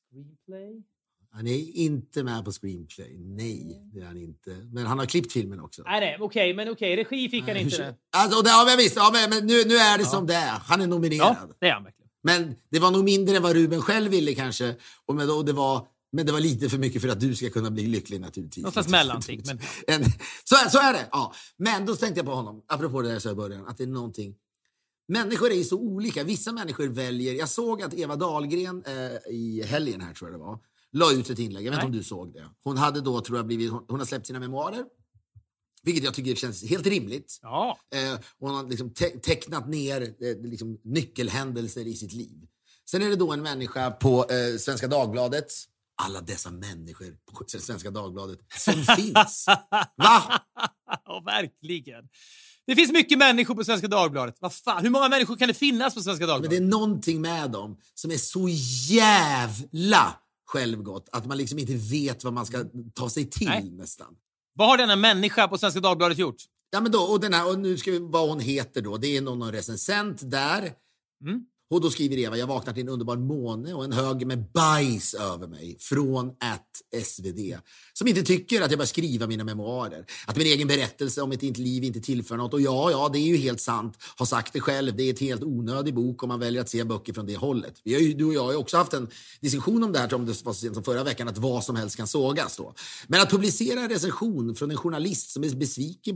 Screenplay? Han är inte med på screenplay. Nej, det är han inte. Men han har klippt filmen också. Nej, okej, regi fick han inte. Alltså, det har jag visst. Ja, men nu är det som det är. Han är nominerad. Ja, det är han verkligen. Men det var nog mindre än vad Ruben själv ville kanske. Och det var... Men det var lite för mycket för att du ska kunna bli lycklig, naturligtvis. Någon slags mellanting. Men... Så är det, ja. Men då tänkte jag på honom, apropå det där så i början, att det är någonting... Människor är ju så olika. Vissa människor väljer... Jag såg att Eva Dahlgren i helgen här, tror jag det var, la ut ett inlägg. Jag vet inte om du såg det. Hon hade då, tror jag, blivit... Hon har släppt sina memoarer. Vilket jag tycker känns helt rimligt. Ja. Hon har liksom tecknat ner liksom nyckelhändelser i sitt liv. Sen är det då en människa på Svenska Dagbladet. Alla dessa människor på Svenska Dagbladet som finns. Va? Ja, verkligen. Det finns mycket människor på Svenska Dagbladet. Vad fan? Hur många människor kan det finnas på Svenska Dagbladet? Men det är någonting med dem som är så jävla självgott att man liksom inte vet vad man ska ta sig till. Nej. Nästan. Vad har denna människa på Svenska Dagbladet gjort? Ja, men då, och nu ska vi, vad hon heter då. Det är någon recensent där. Mm. Och då skriver Eva, jag vaknat i en underbar måne och en hög med bajs över mig från @svd. Som inte tycker att jag bara skriva mina memoarer. Att min egen berättelse om mitt liv inte tillför något. Och ja, det är ju helt sant. Har sagt det själv. Det är ett helt onödig bok om man väljer att se böcker från det hållet. Vi har ju, du och jag har ju också haft en diskussion om det här, om det var så sent som förra veckan, att vad som helst kan sågas då. Men att publicera en recension från en journalist som är besviken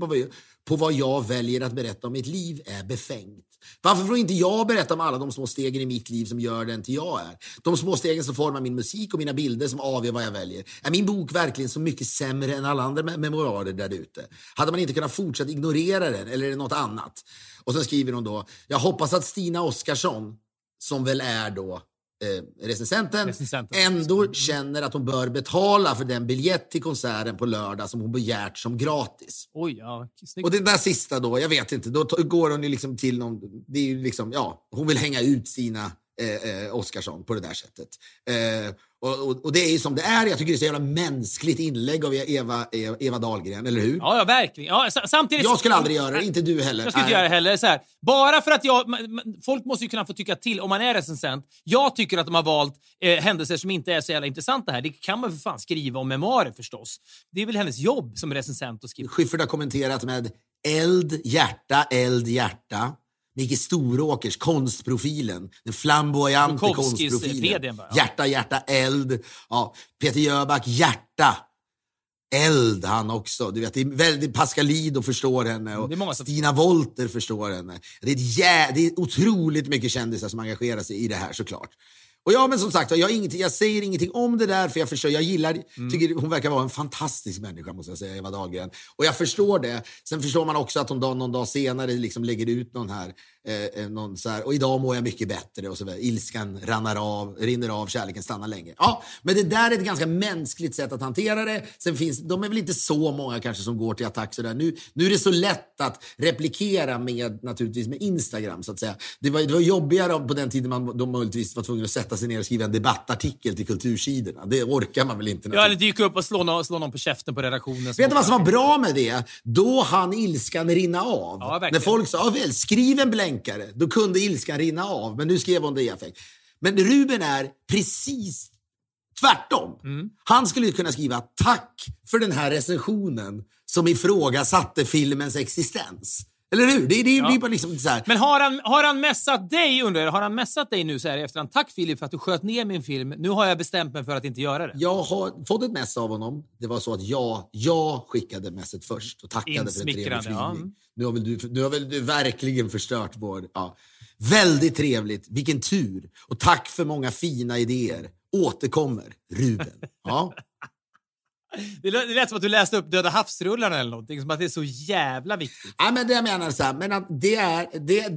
på vad jag väljer att berätta om mitt liv är befängt. Varför får inte jag berätta om alla de små stegen i mitt liv som gör den till jag är? De små stegen som formar min musik och mina bilder som avgör vad jag väljer. Är min bok verkligen så mycket sämre än alla andra memoarer där ute? Hade man inte kunnat fortsätta ignorera den, eller är det något annat? Och sen skriver hon då, jag hoppas att Stina Oskarsson, som väl är då recensenten ändå känner att hon bör betala för den biljett till konserten på lördag som hon begärt som gratis. Oj, ja. Och den där sista då, jag vet inte, då går hon ju liksom till någon, det är ju liksom, ja, hon vill hänga ut sina Oskarsson på det där sättet. Och det är ju som det är. Jag tycker det är så jävla mänskligt inlägg av Eva Dahlgren, eller hur? Ja, verkligen. Ja, samtidigt, jag skulle aldrig göra det, inte du heller. Jag skulle inte göra det heller. Så här. Bara för att folk måste ju kunna få tycka till om man är recensent. Jag tycker att de har valt händelser som inte är så jävla intressanta här. Det kan man för fan skriva om memoarer förstås. Det är väl hennes jobb som recensent att skriva. Schiffert har kommenterat med eld, hjärta. Micke Storåkers, konstprofilen. Den flamboyante konstprofilen. Hjärta, eld. Ja, Peter Jöback, hjärta. Eld han också. Du vet, det är väldigt Pascalido förstår henne. Och Stina Wolter förstår henne. Det är otroligt mycket kändisar som engagerar sig i det här såklart. Och ja, men som sagt, jag säger ingenting om det där, för jag förstår, jag gillar, tycker hon verkar vara en fantastisk människa, måste jag säga, Eva Dahlgren. Och jag förstår det. Sen förstår man också att hon någon dag senare liksom lägger ut någon här, någon så här, och idag mår jag mycket bättre och så vidare. Ilskan rinner av, kärleken stannar länge. Ja, men det där är ett ganska mänskligt sätt att hantera det. Sen finns, de är väl inte så många kanske som går till attack så där. Nu är det så lätt att replikera med, naturligtvis med Instagram så att säga. Det var jobbigare på den tiden de möjligtvis var tvungna att sätta sig ner och skriva en debattartikel till kultursidorna. Det orkar man väl inte. Ja, eller dyka upp och slå någon på käften på redaktionen. Vet du vad som var bra med det? Då hann ilskan rinna av. Ja, när folk sa, väl, skriv en blänkare. Då kunde ilskan rinna av. Men nu skrev hon det i affekt. Men Ruben är precis tvärtom. Mm. Han skulle kunna skriva tack för den här recensionen som ifrågasatte filmens existens. Eller hur? Det blir bara liksom så här. Men har han mässat dig, undrar? Har han mässat dig nu så här efterhand? Tack Filip för att du sköt ner min film. Nu har jag bestämt mig för att inte göra det. Jag har fått ett mäss av honom. Det var så att jag skickade mässet först och tackade för en trevlig flygning. Nu har väl du verkligen förstört vår... Ja. Väldigt trevligt. Vilken tur. Och tack för många fina idéer. Återkommer, Ruben. Ja. Det lät som att du läste upp Döda havsrullarna eller någonting, som att det är så jävla viktigt. Ja, men det jag menar så här, men att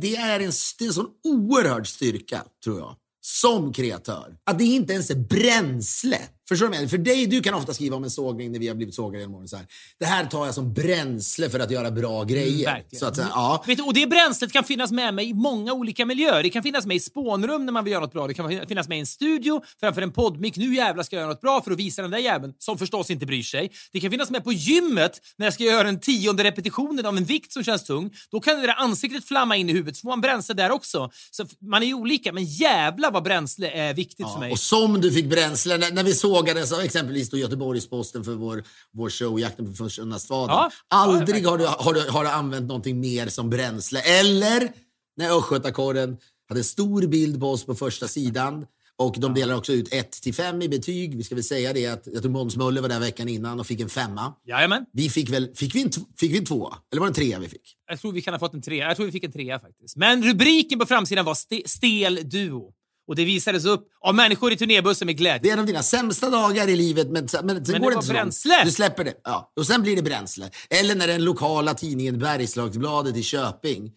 det är en sån oerhörd styrka, tror jag, som kreatör. Att det inte ens är bränsle. Förstår du vad jag menar? För dig, du kan ofta skriva om en sågning när vi har blivit sågade en morgon så här. Det här tar jag som bränsle för att göra bra grejer. Så att, ja. Vet du, och det bränslet kan finnas med mig i många olika miljöer. Det kan finnas med i spånrum när man vill göra något bra. Det kan finnas med i en studio framför en poddmick. Nu jävla ska jag göra något bra för att visa den där jäveln som förstås inte bryr sig. Det kan finnas med på gymmet när jag ska göra den 10:e repetitionen av en vikt som känns tung. Då kan det där ansiktet flamma in i huvudet. Så får man bränsle där också. Så man är ju olika, men jävla vad bränsle är viktigt för mig. Och som du fick bränsle när vi såg så exempelvis då Göteborgsposten för vår show Jakten på Sjönna staden. Ja, aldrig har du använt någonting mer som bränsle. Eller när Östgötakåren hade en stor bild på oss på första sidan. Och de delar också ut 1-5 i betyg. Vi ska väl säga det att jag tror Måns Möller var där veckan innan och fick en 5. Jajamän. Vi fick vi en 2? Eller var det en 3 vi fick? Jag tror vi kan ha fått en 3. Jag tror vi fick en 3 faktiskt. Men rubriken på framsidan var stel duo. Och det visades upp av människor i turnébussen med glädje. Det är en av dina sämsta dagar i livet. Men det går inte bränsle. Du släpper det, ja. Och sen blir det bränsle. Eller när den lokala tidningen Bergslagsbladet i Köping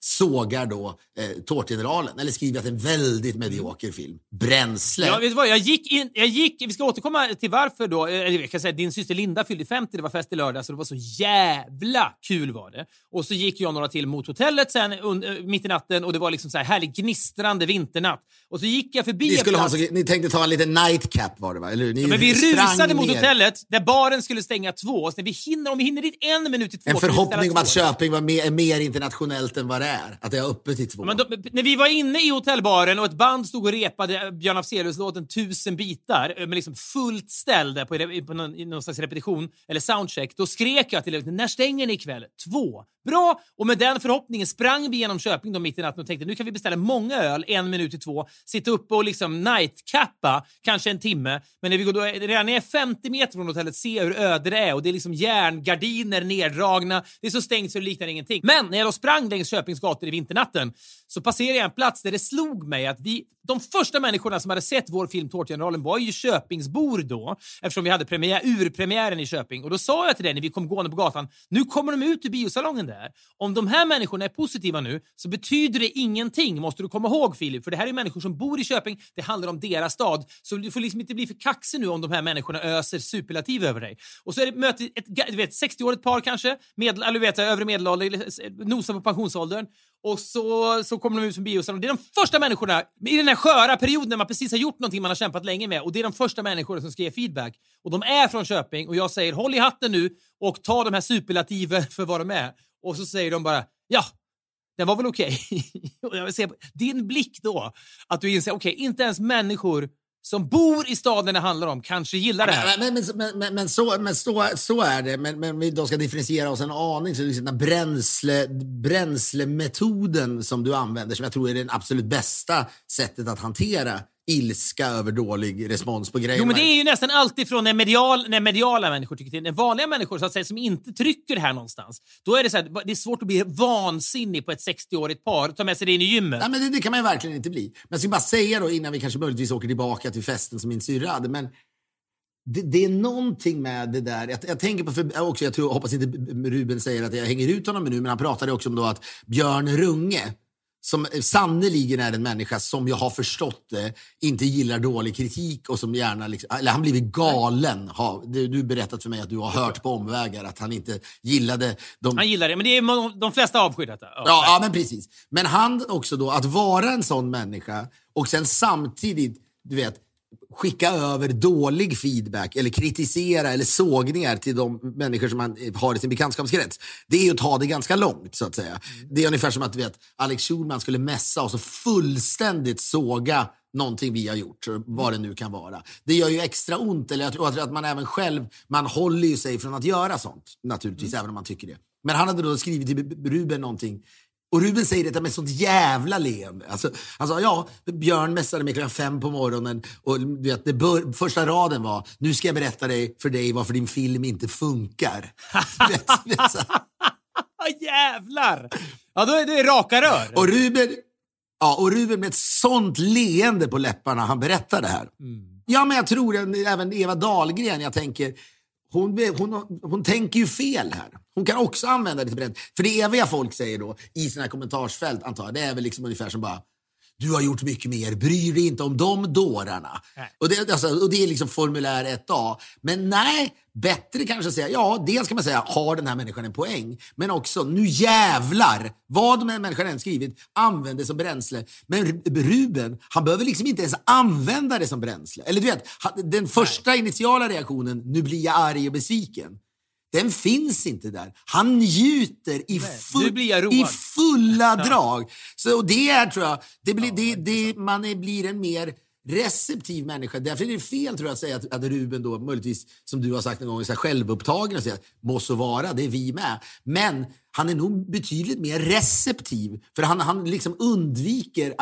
sågar då Tårtgeneralen. Eller skriver att en väldigt medioker film. Bränsle. Ja, vet du vad? Jag gick, vi ska återkomma till varför då. Jag kan säga att din syster Linda fyllde 50. Det var fest i lördag, så det var så jävla kul var det. Och så gick jag några till mot hotellet sen mitt i natten. Och det var liksom så här härlig gnistrande vinternatt. Och så gick jag förbi. Ni tänkte ta en liten nightcap var det va? Eller, men vi rusade mot hotellet där baren skulle stänga 2. Så när om vi hinner dit 1 minut till 2. En förhoppning om att Köping var mer internationellt än vad det är. Att det är öppet i 2. Men när vi var inne i hotellbaren och ett band stod och repade Björn Afzelius låten 1000 bitar med liksom fullt ställ på någon slags repetition eller soundcheck, då skrek jag till när stänger ni ikväll? 2. Bra! Och med den förhoppningen sprang vi genom Köping då mitt i natten och tänkte nu kan vi beställa många öl 1 minut till 2, sitta uppe och liksom nightcappa kanske en timme. Men när vi går då redan är 50 meter från hotellet ser hur öde det är och det är liksom järngardiner neddragna. Det är så stängt så det liknar ingenting. Men när jag då sprang längs Köpings gator i vinternatten så passerade jag en plats där det slog mig att de första människorna som hade sett vår film Tårtgeneralen var ju Köpingsbor då, eftersom vi hade urpremiären i Köping. Och då sa jag till dig när vi kom gående på gatan, nu kommer de ut i biosalongen där. Om de här människorna är positiva nu så betyder det ingenting, måste du komma ihåg Filip, för det här är människor som bor i Köping, det handlar om deras stad, så du får liksom inte bli för kaxig nu om de här människorna öser superlativ över dig. Och så är det möte, du vet, 60-årigt par kanske, övre medelålder, nosar på pensionsåldern. Och så kommer de ut från biosalongen. Det är de första människorna i den här sköra perioden när man precis har gjort någonting man har kämpat länge med. Och det är de första människorna som ska ge feedback. Och de är från Köping och jag säger håll i hatten nu och ta de här superlativen för vad de är. Och så säger de bara, ja, den var väl okej. Och jag vill se på din blick då att du inser, okej, inte ens människor som bor i staden det handlar om kanske gillar det här. Men så är det. Men vi då ska differentiera oss en aning. Så liksom den bränslemetoden som du använder, som jag tror är det absolut bästa sättet att hantera ilska över dålig respons på grejer. Jo, men det är ju nästan alltid från när mediala människor tycker till. När vanliga människor så att säga, som inte trycker här någonstans. Då är det så här, det är svårt att bli vansinnig på ett 60-årigt par. Ta med sig det in i gymmet. Nej, men det kan man ju verkligen inte bli. Men jag ska bara säga då, innan vi kanske möjligtvis åker tillbaka till festen som min syrra hade, men det är någonting med det där. Jag tänker på också, jag hoppas inte Ruben säger att jag hänger ut honom nu, men han pratade också om då att Björn Runge, som sannoliken är en människa som jag har förstått det, inte gillar dålig kritik och som gärna liksom, eller han blivit galen. Du berättat för mig att du har hört på omvägar att han inte gillade de... Han gillar det, men det är de flesta avskyddat. Ja, men precis. Men han också då, att vara en sån människa och sen samtidigt, du vet, skicka över dålig feedback eller kritisera eller sågningar till de människor som man har i sin bekantskapskrets. Det är ju att ta det ganska långt så att säga. Det är ungefär som att du vet, Alex Schulman skulle mässa och så fullständigt såga någonting vi har gjort, vad det nu kan vara. Det gör ju extra ont, eller jag tror att man även själv, man håller ju sig från att göra sånt, naturligtvis, även om man tycker det. Men han hade då skrivit till Ruben någonting. Och Ruben säger detta med sånt jävla leende. Alltså ja, Björn mässade mig klockan 5 på morgonen. Och du vet, första raden var, nu ska jag berätta för dig varför din film inte funkar. Jävlar! Ja, då är det raka rör. Och Ruben med ett sånt leende på läpparna, han berättar det här. Mm. Ja, men jag tror även Eva Dahlgren, jag tänker... Hon tänker ju fel här. Hon kan också använda det till bränsle. För det eviga folk säger då i sina kommentarsfält, antar jag, det är väl liksom ungefär som bara, du har gjort mycket mer, bryr dig inte om de dårarna. Och det är liksom formulär 1A. Men nej, bättre kanske att säga, ja, dels kan man säga, har den här människan en poäng? Men också, nu jävlar, vad de här människan än skrivit, använder som bränsle. Men Ruben, han behöver liksom inte ens använda det som bränsle. Eller du vet, den första initiala reaktionen, nu blir jag arg och besviken. Den finns inte där. Han njuter i fulla drag. Så det är, tror jag, man blir en mer receptiv människa. Därför är det fel, tror jag, att säga att Ruben då möjligtvis, som du har sagt en gång, är självupptagen och säger att måste vara, det är vi med. Men han är nog betydligt mer receptiv. För han liksom undviker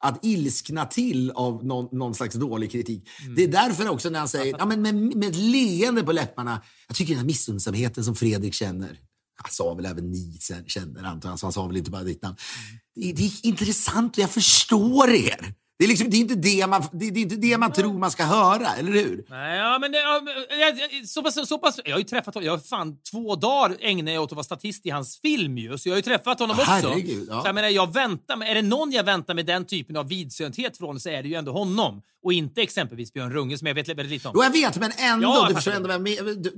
att ilskna till av någon slags dålig kritik. Mm. Det är därför också när han säger, ja, men med leende på läpparna, jag tycker den här missundsamheten som Fredrik känner, han sa väl även ni känner, antar jag, han sa väl inte bara ditt namn. Det är intressant och jag förstår er. Det är liksom, det är inte det man tror man ska höra, eller hur? Nej, ja, men så pass, jag har ju träffat honom, jag har fan 2 dagar ägnade jag åt att vara statist i hans film ju, så jag har ju träffat honom också. Herregud, ja. Så jag menar, är det någon jag väntar med den typen av vidsönthet från, så är det ju ändå honom. Och inte exempelvis Björn Runge, som jag vet väldigt lite om. Jo, jag vet, men ändå, ja, du förstår ändå vem.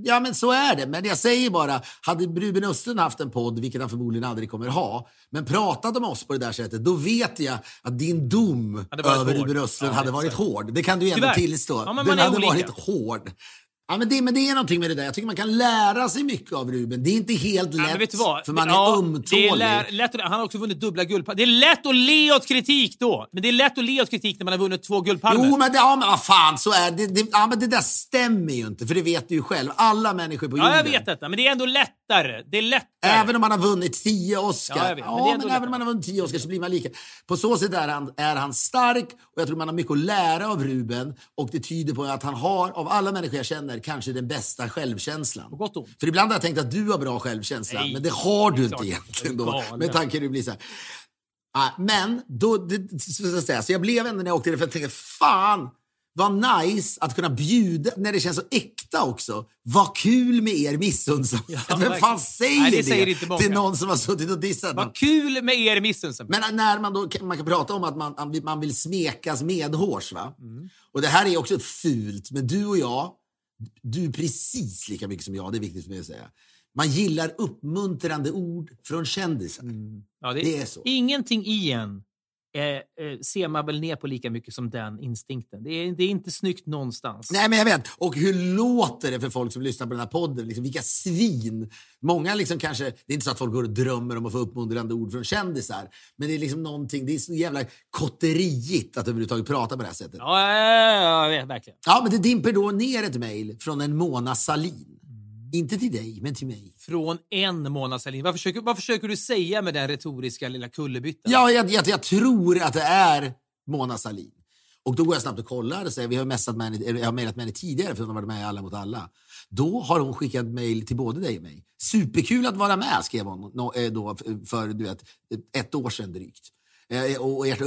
Ja, men så är det. Men jag säger bara, hade Ruben Östlund haft en podd, vilket han förmodligen aldrig kommer ha, men pratat om oss på det där sättet, då vet jag att din dom över Ruben Östlund hade varit hård. Det kan du ju ändå tillstå. Ja, den hade varit hård. Ja, men det är någonting med det där. Jag tycker man kan lära sig mycket av Ruben. Det är inte helt lätt, för man är ömtålig. Han har också vunnit dubbla guldpalmer. Det är lätt att le åt kritik då. Men det är lätt att le åt kritik när man har vunnit 2 guldpalmer. Jo, men vad fan, så är det. Ja, men det där stämmer ju inte, för det vet du ju själv. Alla människor på jorden. Ja, jag vet detta, men det är ändå lättare. Det är lättare. Även om man har vunnit 10 Oscar. Ja, jag vet, men även om man har vunnit 10 Oscar så blir man lika. På så sätt är han stark, och jag tror man har mycket att lära av Ruben, och det tyder på att han har, av alla människor jag känner, kanske den bästa självkänslan. För ibland har jag tänkt att du har bra självkänsla. Nej, men det har du inte egentligen då. Med tanke du blir så här. Men då, så jag blev ändå när jag åkte det, för jag tänkte, fan vad nice att kunna bjuda när det känns så äkta också. Vad kul med er missunnsamhet. Ja, men fan säger det till någon som har suttit och dissat. Vad kul med er missunnsamhet. Men när man kan prata om att man vill smekas med hårs, va? Mm. Och det här är också fult, men du och jag, du är precis lika mycket som jag, det är viktigt för mig att säga. Man gillar uppmuntrande ord från kändisar. Mm. Ja, det är så. Ingenting igen ser man väl ner på lika mycket som den instinkten. Det är inte snyggt någonstans. Nej, men jag vet. Och hur låter det för folk som lyssnar på den här podden? Liksom, vilka svin. Många liksom kanske, det är inte så att folk går och drömmer om att få uppmuntrande ord från kändisar. Men det är liksom någonting, det är så jävla kotterigt att överhuvudtaget prata på det här sättet. Ja, jag vet, verkligen. Ja, men det dimper då ner ett mejl från en Mona Sahlin. Inte till dig, men till mig. Från en Mona Sahlin. Vad försöker du säga med den retoriska lilla kullerbyttan? Ja, jag tror att det är Mona Sahlin. Och då går jag snabbt och kollar och säger, jag har mejlat med henne tidigare, för hon har varit med i Alla mot alla. Då har hon skickat mejl till både dig och mig. Superkul att vara med, skrev hon då, för du vet, 1 år sedan drygt. Och ert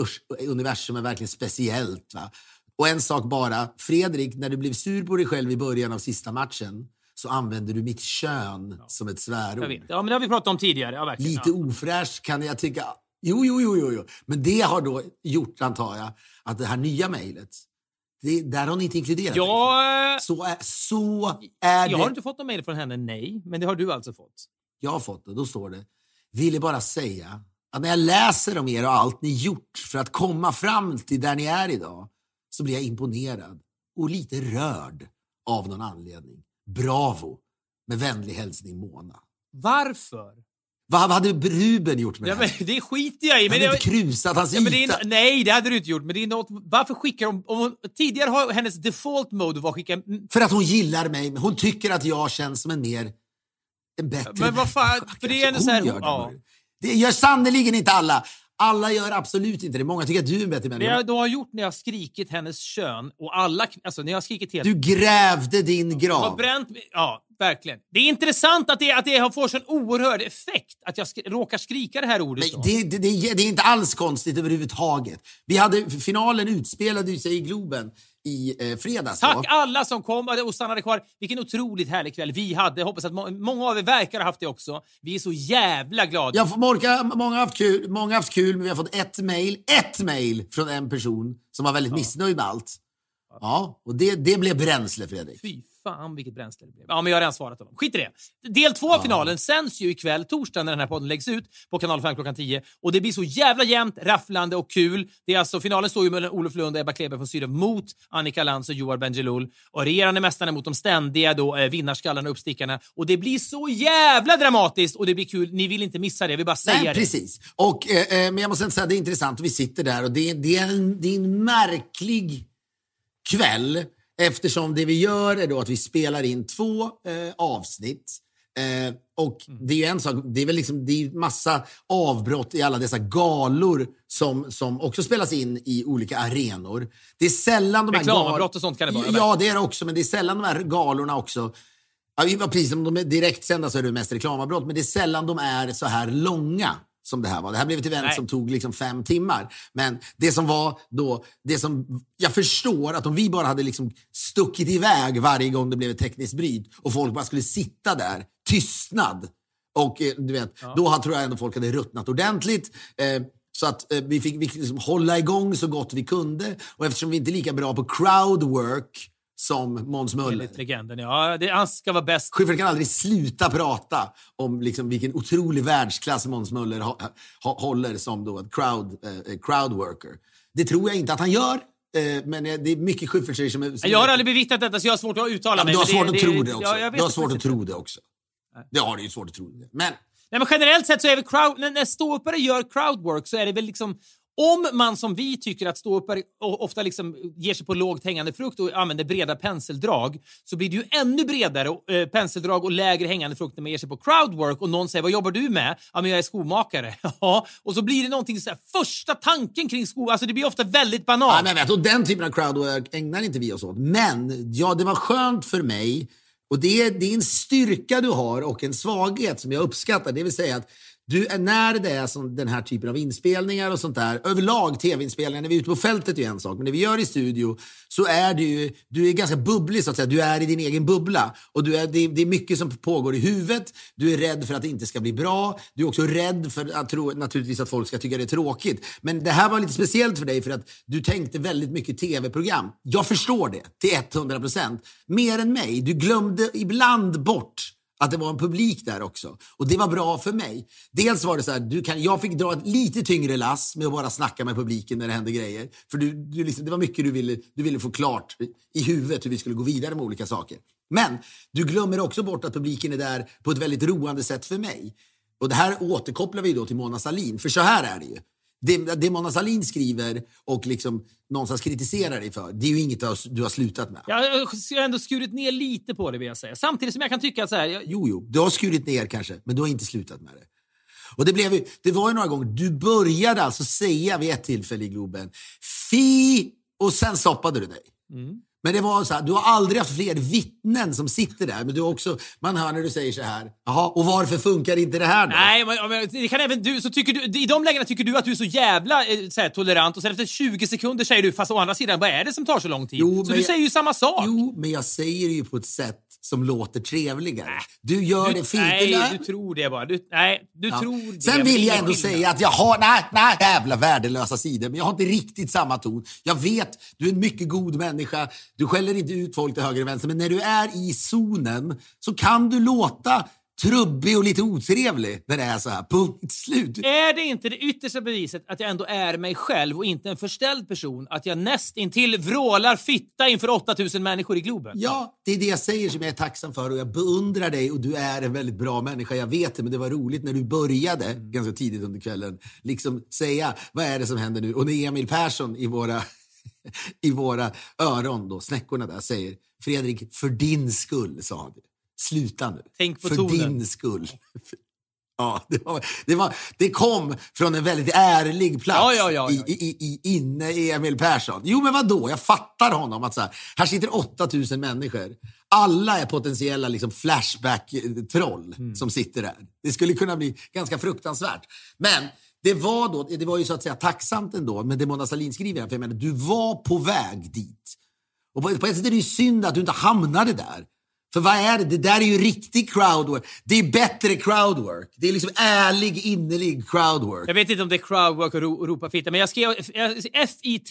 universum är verkligen speciellt, va? Och en sak bara, Fredrik, när du blev sur på dig själv i början av sista matchen, så använder du mitt kön som ett svärord. Ja, men det har vi pratat om tidigare. Ja, verkligen. Lite ofräsch kan jag tycka. Jo. Men det har då gjort, antar jag, att det här nya mejlet, där har ni inte inkluderat mig. Så är det. Jag har inte fått någon mejl från henne, nej. Men det har du alltså fått. Jag har fått det, då står det. Ville bara säga att när jag läser om er och allt ni gjort för att komma fram till där ni är idag, så blir jag imponerad och lite rörd av någon anledning. Bravo. Med vänlig hälsning, Mona. Varför? Vad hade Ruben gjort med det här? Men det skiter jag i. Men det krusat hans yta. Nej, det hade du inte gjort. Men det är något, varför skickar hon... Tidigare har hennes default mode var att skicka... För att hon gillar mig. Men hon tycker att jag känns som en bättre... Men vad fan... För det är ändå så här... Det gör sannoliken inte alla... Alla gör absolut inte det. Många tycker att du är en bättre människa. Det jag då har gjort när jag skrikit hennes kön, och alla, alltså när jag skrikit helt... Du grävde din grav. Jag har bränt, verkligen. Det är intressant att det har fått en oerhörd effekt att jag råkar skrika det här ordet. Men det är inte alls konstigt överhuvudtaget. Vi hade, finalen utspelade sig i Globen i fredags. Tack alla som kom och stannade kvar. Vilken otroligt härlig kväll vi hade. Hoppas att många av er verkar ha haft det också. Vi är så jävla glada. Många har haft kul. Många har haft kul, men vi har fått ett mejl från en person som var väldigt missnöjd med allt. Ja, och det blev bränsle, Fredrik. Fy fan, vilket bränsle det blev. Ja, men jag har redan svarat honom. Skit i det. Del 2 av finalen sänds ju ikväll, torsdag, när den här podden läggs ut på Kanal 5 klockan 10. Och det blir så jävla jämnt, rafflande och kul. Det är alltså, finalen står ju mellan Olof Lund och Ebba Kleber från Syrien mot Annika Lantz och Joar Bendjelloul. Och regerande mästarna mot de ständiga då, vinnarskallarna och uppstickarna. Och det blir så jävla dramatiskt, och det blir kul. Ni vill inte missa det, vi bara säger det. Nej, precis. Och, men jag måste inte säga, det är intressant. Vi sitter där och det är en märklig kväll, eftersom det vi gör är då att vi spelar in 2 avsnitt, och det är ju en sak, det är väl liksom, det är massa avbrott i alla dessa galor som också spelas in i olika arenor. Det är sällan de här reklamavbrott och sånt kan det vara. Ja, det är det också, men det är sällan de här galorna också. Ja, precis som de är direkt sända så är det mest reklamavbrott, men det är sällan de är så här långa som det här var. Det här blev ett event som tog liksom 5 timmar. Men det som var då, det som jag förstår att om vi bara hade liksom stuckit iväg varje gång det blev ett tekniskt bryt och folk bara skulle sitta där, tystnad. Och du vet, då tror jag ändå folk hade ruttnat ordentligt. Så att vi fick liksom hålla igång så gott vi kunde. Och eftersom vi inte är lika bra på crowdwork som Måns Möller. Legenden, ja. Han ska vara bäst. Schiffert kan aldrig sluta prata om liksom vilken otrolig världsklass Måns Möller håller som då crowdworker. Det tror jag inte att han gör. Men det är mycket Schiffert som... Jag har aldrig bevittnat detta så jag har svårt att uttala mig. Du har svårt att tro det också. Du har svårt att tro det också. Det har det ju svårt att tro det. Men... Nej, men generellt sett så är väl när ståuppare gör crowdwork så är det väl liksom... Om man som vi tycker att ståuppare ofta liksom ger sig på lågt hängande frukt och använder breda penseldrag, så blir det ju ännu bredare penseldrag och lägre hängande frukt när man ger sig på crowdwork och någon säger, vad jobbar du med? Ja, men jag är skomakare. Ja, och så blir det någonting så här, första tanken kring sko, alltså det blir ofta väldigt banalt. Ja, men jag vet, och den typen av crowdwork ägnar inte vi oss åt. Men, ja, det var skönt för mig. Och det är en styrka du har och en svaghet som jag uppskattar. Det vill säga att när det är som den här typen av inspelningar och sånt där, överlag tv-inspelningar, när vi är ute på fältet är ju en sak, men när vi gör i studio så är du är ganska bubblig så att säga, du är i din egen bubbla och det är mycket som pågår i huvudet, du är rädd för att det inte ska bli bra, du är också rädd för att naturligtvis att folk ska tycka det är tråkigt, men det här var lite speciellt för dig för att du tänkte väldigt mycket tv-program. Jag förstår det till 100%. Mer än mig, du glömde ibland bort att det var en publik där också. Och det var bra för mig. Dels var det så här, jag fick dra ett lite tyngre lass med att bara snacka med publiken när det hände grejer. För du liksom, det var mycket du ville få klart i huvudet hur vi skulle gå vidare med olika saker. Men du glömmer också bort att publiken är där på ett väldigt roande sätt för mig. Och det här återkopplar vi då till Mona Sahlin. För så här är det ju. Det Mona Sahlin skriver och liksom någonstans kritiserar dig för, det är ju inget du har slutat med. Jag har ändå skurit ner lite på det, vill jag säga. Samtidigt som jag kan tycka att så här... Jo, du har skurit ner kanske, men du har inte slutat med det. Och det var ju några gånger, du började alltså säga vid ett tillfälle i Globen, fi, och sen stoppade du dig. Mm. Men det var så här, du har aldrig haft fler vittnen som sitter där. Men du har också, man hör när du säger så här, jaha, och varför funkar inte det här då? Nej, men det kan även du, så tycker du, i de lägena tycker du att du är så jävla så här, tolerant. Och sen efter 20 sekunder säger du, fast å andra sidan, vad är det som tar så lång tid? Jo, så du säger ju samma sak. Jo, men jag säger det ju på ett sätt som låter trevligare. Du gör det fint. Nej, du tror det bara. Tror det. Sen vill jag ändå säga att jag har jävla värdelösa sidor, men jag har inte riktigt samma ton. Jag vet, du är en mycket god människa. Du skäller inte ut folk till höger och vänster, men när du är i zonen så kan du låta trubbig och lite otrevlig när det är så här. Punkt slut. Är det inte det yttersta beviset att jag ändå är mig själv och inte en förställd person, att jag nästintill vrålar fitta inför 8000 människor i Globen? Ja, det är det jag säger som jag är tacksam för, och jag beundrar dig och du är en väldigt bra människa, jag vet det, men det var roligt när du började ganska tidigt under kvällen liksom säga, vad är det som händer nu? Och när Emil Persson i våra öron då, snäckorna där, säger, Fredrik, för din skull, sa han. Sluta nu. Tänk på för tonen. Din skull. Ja, det kom från en väldigt ärlig plats. Ja. Inne i Emil Persson. Jo, men vadå? Jag fattar honom att så här sitter 8000 människor. Alla är potentiella liksom flashback-troll som sitter där. Det skulle kunna bli ganska fruktansvärt. Men det var ju så att säga tacksamt ändå, men det Mona Sahlin skriver, för jag menar, du var på väg dit. Och på ett sätt är det ju synd att du inte hamnade där. För vad är det? Det där är ju riktig crowdwork. Det är bättre crowdwork. Det är liksom ärlig, innerlig crowdwork. Jag vet inte om det är crowdwork och ropa fitta, men jag skrev FIT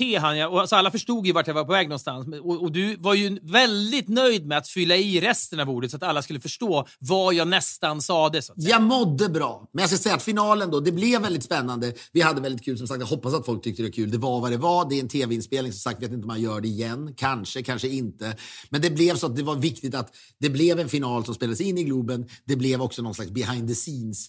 och så alla förstod ju vart jag var på väg någonstans. Och du var ju väldigt nöjd med att fylla i resten av ordet så att alla skulle förstå vad jag nästan sa det. Jag mådde bra. Men jag ska säga att finalen då, det blev väldigt spännande. Vi hade väldigt kul, som sagt. Jag hoppas att folk tyckte det var kul. Det var vad det var. Det är en tv-inspelning, som sagt. Jag vet inte om man gör det igen. Kanske, kanske inte. Men det blev så att det var viktigt att det blev en final som spelades in i Globen. Det blev också någon slags behind the scenes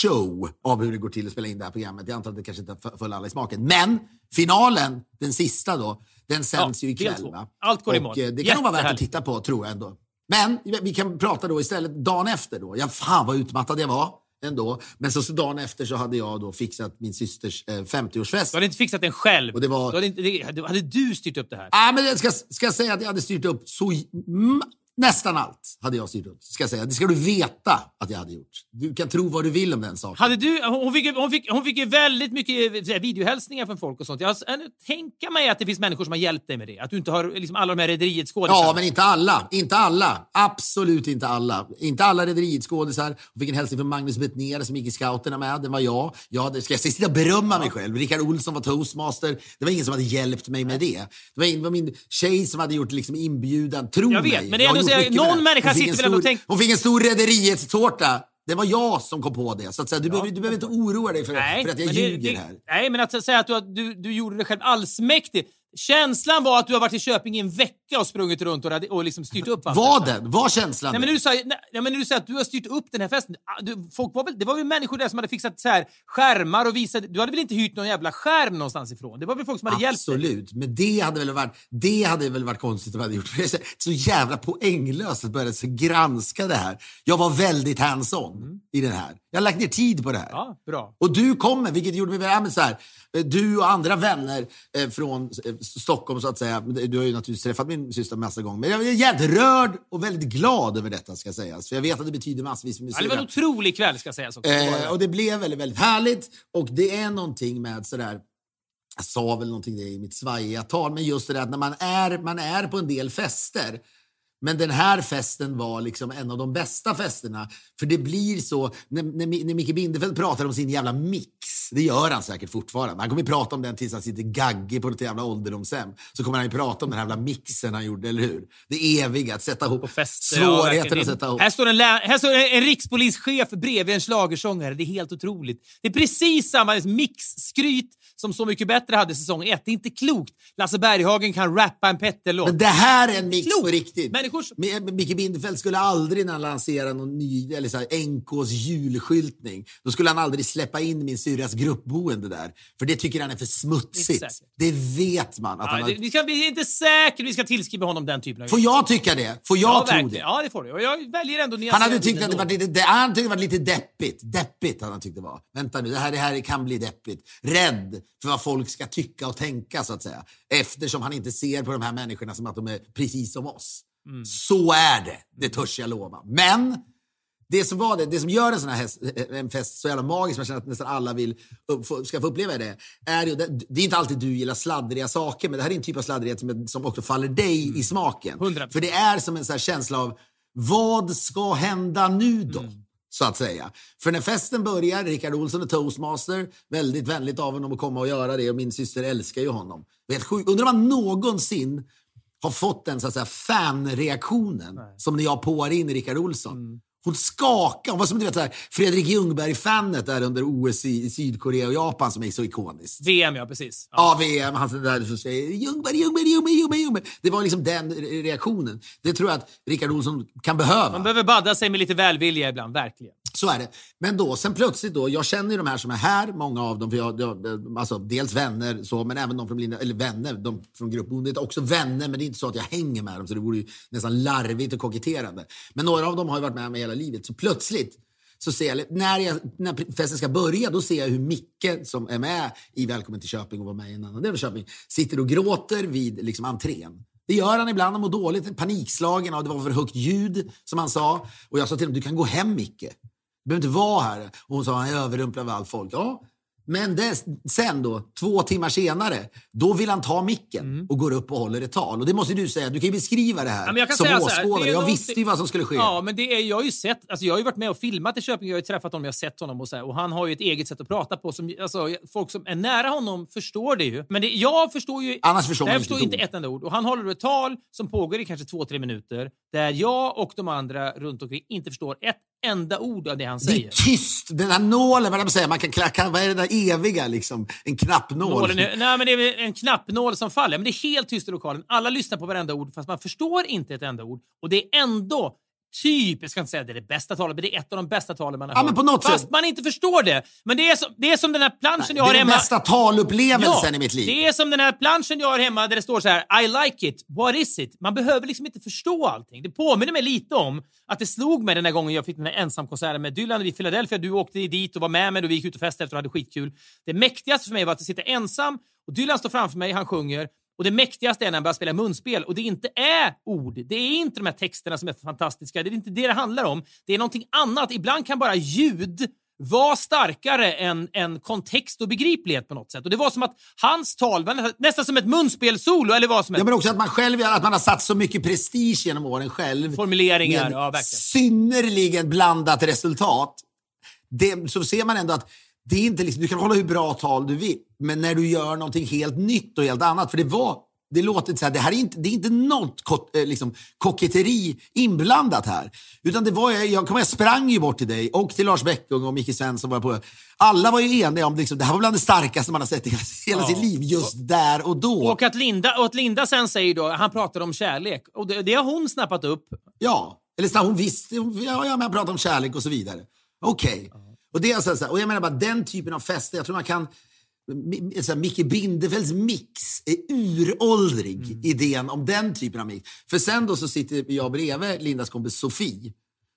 show av hur det går till att spela in det här programmet. Jag antar att det kanske inte föll alla i smaken. Men finalen, den sista då, den sänds ju ikväll. Va? Allt går imorgon. Det kan nog vara värt att titta på, tror jag ändå. Men vi kan prata då istället dagen efter då. Jag fan vad utmattad jag var ändå. Men så dagen efter så hade jag då fixat min systers 50-årsfest. Du hade inte fixat den själv. Och det var... hade du styrt upp det här? Nej, men jag ska säga att jag hade styrt upp så... Nästan allt hade jag styrt upp, ska jag säga. Det ska du veta att jag hade gjort. Du kan tro vad du vill om den saken. Hade du, hon fick ju väldigt mycket videohälsningar från folk och sånt. Jag tänker mig att det finns människor som har hjälpt dig med det. Att du inte har liksom alla de här rederietskådisar. Ja, men inte alla. Inte alla. Absolut inte alla. Inte alla rederietskådisar. Hon fick en hälsning från Magnus Bettner som gick i scouterna med. Den var jag. Jag sitta och berömma mig själv. Richard Olsson var toastmaster. Det var ingen som hade hjälpt mig med det. Det var min tjej som hade gjort liksom inbjudan. Tro jag vet, mig. Men det är någon människa sitter väl och tänker... Hon fick en stor rederietstårta. Det var jag som kom på det. Så att säga, du behöver inte oroa dig för att jag ljuger här. Nej, men att säga att du gjorde det själv allsmäktig. Känslan var att du har varit i Köping i en vecka och sprungit runt och liksom styrt upp allt. Var den? Var känslan? Nej, men du säger att du har styrt upp den här festen. Det var väl människor där som hade fixat så här skärmar och visat. Du hade väl inte hyrt någon jävla skärm någonstans ifrån? Det var väl folk som hade hjälpt dig? Absolut, men det hade väl varit konstigt om jag hade gjort det. Så jävla poänglöst att börja så granska det här. Jag var väldigt hands-on i den här. Jag har lagt ner tid på det här. Ja, bra. Och du kommer, vilket gjorde mig så här. Du och andra vänner från Stockholm så att säga. Du har ju naturligtvis träffat min syster massa gånger. Men jag är jätterörd och väldigt glad över detta, ska sägas. För jag vet att det betyder massvis för musik. Ja, det var en otrolig kväll, ska sägas också. Och det blev väldigt, väldigt härligt. Och det är någonting med sådär... Jag sa väl någonting i mitt svajiga tal. Men just det där att när man är på en del fester... Men den här festen var liksom en av de bästa festerna. För det blir så... När Micke Bindefeld pratar om sin jävla mix. Det gör han säkert fortfarande. Han kommer ju prata om den tills han sitter gaggig på något jävla ålderdomshem. Så kommer han ju prata om den här jävla mixen han gjorde, eller hur? Det eviga, att sätta ihop. Svårigheten att sätta ihop. Här står en rikspolischef bredvid en schlagersångare. Det är helt otroligt. Det är precis samma mixskryt som Så mycket bättre hade säsong 1. Det är inte klokt. Lasse Berghagen kan rappa en petterlåt. Men det här är en mix på riktigt. Micke Bindefeld skulle aldrig, när han lanserade någon ny eller så här, NKs julskyltning, då skulle han aldrig släppa in min syras gruppboende där, för det tycker han är för smutsigt. Det vet man att han... Vi är inte säkert vi ska tillskriva honom den typen av... Får jag tycka det? Får jag tro verkligen. Det? Ja, det får du. Och jag väljer ändå nya... Han tyckte det var lite deppigt. Deppigt han tyckte det var. Vänta nu, det här kan bli deppigt. Rädd för vad folk ska tycka och tänka, så att säga. Eftersom han inte ser på de här människorna som att de är precis som oss. Mm. Så är det, det törs jag lova. Men det som gör en sån här en fest så jävla magisk, man känner att nästan alla vill ska få uppleva det, är ju, det är inte alltid du gillar sladdriga saker, men det här är en typ av sladdrighet som också faller dig i smaken. 100%. För det är som en sån här känsla av vad ska hända nu då? Så att säga. För när festen börjar, Richard Olsson är toastmaster. Väldigt vänligt av honom att komma och göra det, och min syster älskar ju honom. Vet, undrar man någonsin har fått den så att säga fanreaktionen. Nej. Som när jag påar in Richard Olsson. Hon skakar. Hon var som du vet så här, Fredrik Ljungberg-fanet där under OS i Sydkorea och Japan som är så ikoniskt. VM, ja, precis. Ja, VM. Han så där som säger Ljungberg. Det var liksom den reaktionen. Det tror jag att Richard Olsson kan behöva. Man behöver badda sig med lite välvilja ibland, verkligen. Så är det. Men då, sen plötsligt då, jag känner ju de här som är här, många av dem, för alltså dels vänner, så, men även de från Linda, eller vänner, de från gruppbundet, också vänner, men det är inte så att jag hänger med dem, så det vore ju nästan larvigt och koketterande. Men några av dem har ju varit med mig hela livet, så plötsligt så ser jag, när festen ska börja, då ser jag hur Micke, som är med i Välkommen till Köping och var med i en annan del av Köping, sitter och gråter vid liksom entrén. Det gör han ibland, han mår dåligt, panikslagen, och det var för högt ljud som han sa, och jag sa till honom, du kan gå hem Micke. Du behöver inte vara här. Och hon sa, han överrumplade all folk. Ja, men sen då, 2 timmar senare, då vill han ta micken och går upp och håller ett tal. Och det måste du säga, du kan ju beskriva det här, ja, men jag kan som åskådare. Jag visste ju vad som skulle ske. Ja, men jag har ju sett, alltså jag har ju varit med och filmat i Köping, jag har ju träffat honom, jag har sett honom och så här, och han har ju ett eget sätt att prata på som, alltså, folk som är nära honom förstår det ju. Men jag förstår ju... Annars förstår man inte ett enda ord. Och han håller ett tal som pågår i kanske 2-3 minuter, där jag och de andra runt omkring inte förstår ett enda ord av det han säger. Det är tyst. Den här nålen, vad säger man, kan klacka, vad är det där eviga liksom? En knappnål. Nej, men det är en knappnål som faller. Men det är helt tyst i lokalen. Alla lyssnar på varenda ord, fast man förstår inte ett enda ord. Och det är ändå typ, jag ska inte säga att det är det bästa talet, men det är ett av de bästa talen man har hört. Men på något fast sätt. Man inte förstår det. Men det är som den här planschen jag har hemma. Det är den bästa talupplevelsen i mitt liv. Det är som den här planschen jag har hemma där det står så här, I like it, what is it? Man behöver liksom inte förstå allting. Det påminner mig lite om att det slog mig den här gången jag fick den här ensamkonserten med Dylan i Philadelphia. Du åkte dit och var med mig och vi gick ut och festade efter och hade skitkul. Det mäktigaste för mig var att sitta ensam och Dylan står framför mig, han sjunger. Och det mäktigaste är när han börjar spela munspel. Och det inte är ord. Det är inte de här texterna som är fantastiska. Det är inte det det handlar om. Det är någonting annat. Ibland kan bara ljud vara starkare än kontext och begriplighet på något sätt. Och det var som att hans tal var nästan som ett munspelsolo eller vad som helst. Ja, men också att man själv gör, att man har satt så mycket prestige genom åren själv. Formuleringar, ja verkligen. Synnerligen blandat resultat. Det, så ser man ändå att det är inte liksom, du kan hålla hur bra tal du vill, men när du gör någonting helt nytt och helt annat, för det låter så här, det här är inte, det är inte något liksom koketteri inblandat här, utan det var jag sprang ju bort till dig och till Lars Bäckung och Micke Svensson var på. Alla var ju eniga om liksom, det här var bland det starkaste man har sett i hela sitt liv just där och då. Och att Linda sen säger då, han pratar om kärlek och det har hon snappat upp. Ja, eller så hon visste men han pratar om kärlek och så vidare. Okej. Okay. Och det är så här, och jag menar bara den typen av fester, jag tror man kan så här, Micke Bindefelds mix är uråldrig, idén om den typen av mix. För sen då så sitter jag bredvid Lindas kompis Sofie,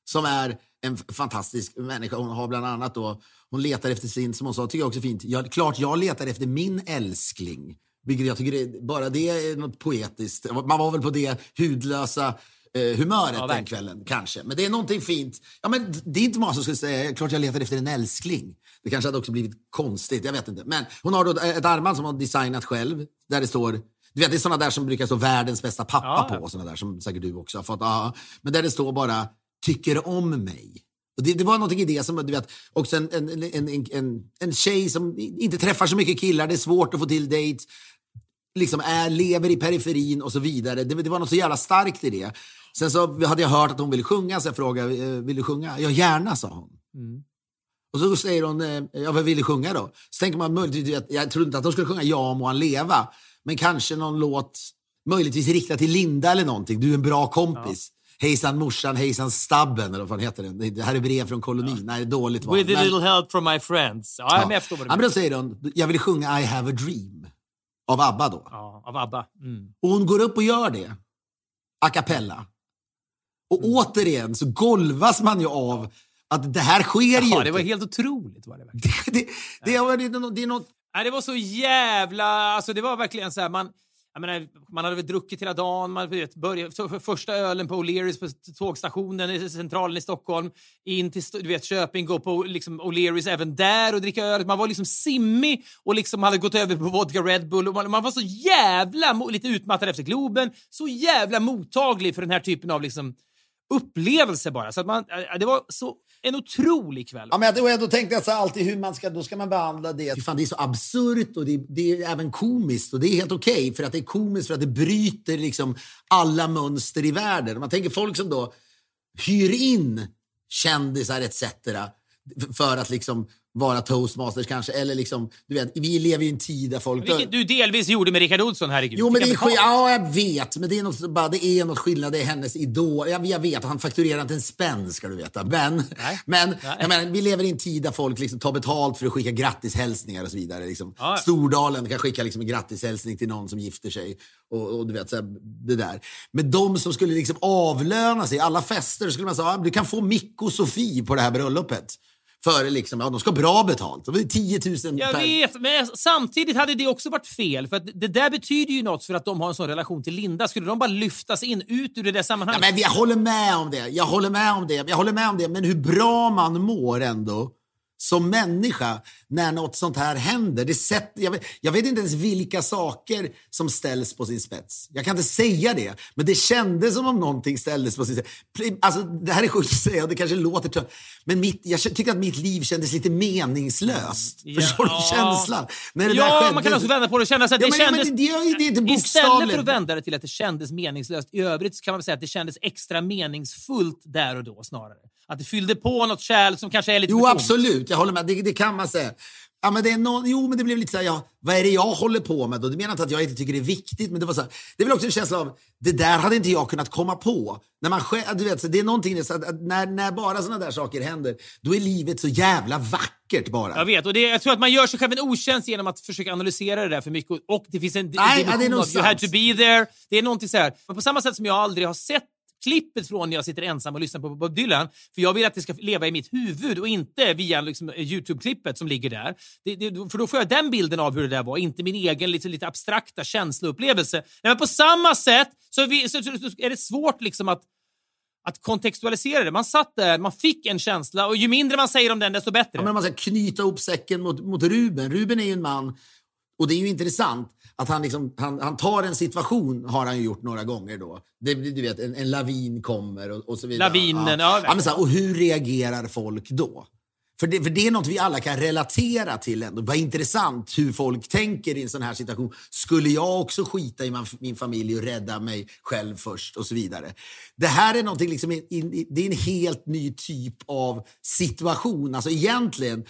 som är en fantastisk människa. Hon har bland annat då, hon letar efter sin, som hon sa, tycker jag också fint, jag letar efter min älskling, vilket jag tycker bara det är något poetiskt. Man var väl på det hudlösa humöret den kvällen, kanske. Men det är någonting fint. Ja, men det är inte många som skulle säga klart jag letar efter en älskling. Det kanske hade också blivit konstigt, jag vet inte. Men hon har då ett armband som hon har designat själv, där det står, du vet, det är sådana där som brukar stå världens bästa pappa på, sådana där som säkert du också har fått. Aha. Men där det står bara, tycker om mig. Och det var någonting i det som, du vet, också en tjej som inte träffar så mycket killar, det är svårt att få till dejt, liksom lever i periferin och så vidare. Det var något så jävla starkt i det. Sen så hade jag hört att hon ville sjunga, så jag frågade, vill du sjunga? Ja, gärna, sa hon. Och så säger hon, ja, vad vill du sjunga då? Så tänker man möjligtvis, jag trodde inte att de skulle sjunga Ja må han leva, men kanske någon låt möjligtvis riktad till Linda eller någonting. Du är en bra kompis. Ja. Hejsan morsan, hejsan stabben, eller vad fan heter den? Det här är brev från kolonin. Ja. Nej, dåligt var det. With a little help from my friends. Ja, men då säger hon, jag vill sjunga I have a dream. Av ABBA då. Ja, av ABBA. Och hon går upp och gör det. A cappella. Och återigen så golvas man ju av att det här sker ju. Ja, det var helt otroligt var det verkligen. Det var så jävla, alltså det var verkligen så här, man hade väl druckit hela dagen, man började första ölen på O'Learys på tågstationen i centralen i Stockholm, in till Köping, gå på liksom O'Learys även där och dricka öl. Man var liksom simmig och liksom hade gått över på vodka Red Bull och man var så jävla lite utmattad efter Globen, så jävla mottaglig för den här typen av liksom upplevelse bara, så att det var så en otrolig kväll. Ja, men då tänkte jag så alltid hur man ska, då ska man behandla det. Fan, det är så absurt och det är även komiskt och det är helt okej, för att det är komiskt, för att det bryter liksom alla mönster i världen. Man tänker folk som då hyr in kändisar etc. för att liksom vara toastmasters kanske, eller liksom, du vet, vi lever ju i en tid där folk... Vilket du delvis gjorde med Richard Olsson, herregud. Jo, men det är jag vet, men det är något, bara, det är något skillnad, det är hennes idol. Jag vet, han fakturerar inte en spänn, ska du veta. Men jag menar, vi lever i en tid där folk liksom tar betalt för att skicka grattishälsningar och så vidare. Liksom. Ja. Stordalen kan skicka liksom en grattishälsning till någon som gifter sig och du vet, så här, det där. Men de som skulle liksom avlöna sig, alla fester, skulle man säga, du kan få Micke och Sofie på det här bröllopet. För liksom, ja, de ska bra betalt. Det var 10 000. Jag vet, men samtidigt hade det också varit fel. För att det där betyder ju något för att de har en sån relation till Linda. Skulle de bara lyftas in ut ur det där sammanhanget? Ja, men jag håller med om det. Men hur bra man mår ändå som människa när något sånt här händer. Jag vet inte ens vilka saker som ställs på sin spets. Jag kan inte säga det, men det kändes som om någonting ställdes på sin spets. Alltså, det här är sjukt att säga, det kanske låter töntigt, men jag tycker att mitt liv kändes lite meningslöst. Ja. Förstår du känslan? När det där skedde, man kan också vända på det och känna så att det kändes istället för att vända det till att det kändes meningslöst i övrigt, så kan man säga att det kändes extra meningsfullt där och då snarare. Att det fyllde på något kärl som kanske är lite... Jo, absolut. Jag håller med. Det kan man säga. Ja, men det är men det blev lite så här, vad är det jag håller på med då? Du menar inte att jag inte tycker det är viktigt, men det var så här, det är väl också en känsla av, det där hade inte jag kunnat komma på. När man själv, du vet, det är någonting så att när bara såna där saker händer, då är livet så jävla vackert bara. Jag vet, och jag tror att man gör sig själv en otjänst genom att försöka analysera det där för mycket, och det finns en dimension av you had to be there. Det är någonting så här, men på samma sätt som jag aldrig har sett klippet från när jag sitter ensam och lyssnar på Bob Dylan, för jag vill att det ska leva i mitt huvud och inte via liksom YouTube-klippet som ligger där. För då får jag den bilden av hur det där var, inte min egen lite abstrakta känsloupplevelse. Nej, men på samma sätt så är det svårt liksom att kontextualisera det. Man satt där, man fick en känsla, och ju mindre man säger om den, desto bättre. Ja, men man ska knyta upp säcken mot Ruben. Ruben är ju en man, och det är ju intressant att han, liksom, han tar en situation, har han ju gjort några gånger då. Det, du vet, en lavin kommer och så vidare. Lavinen, ja. Ja, men så här, och hur reagerar folk då? För det är något vi alla kan relatera till ändå. Vad intressant hur folk tänker i en sån här situation. Skulle jag också skita i min familj och rädda mig själv först och så vidare. Det här är någonting liksom, det är en helt ny typ av situation. Alltså egentligen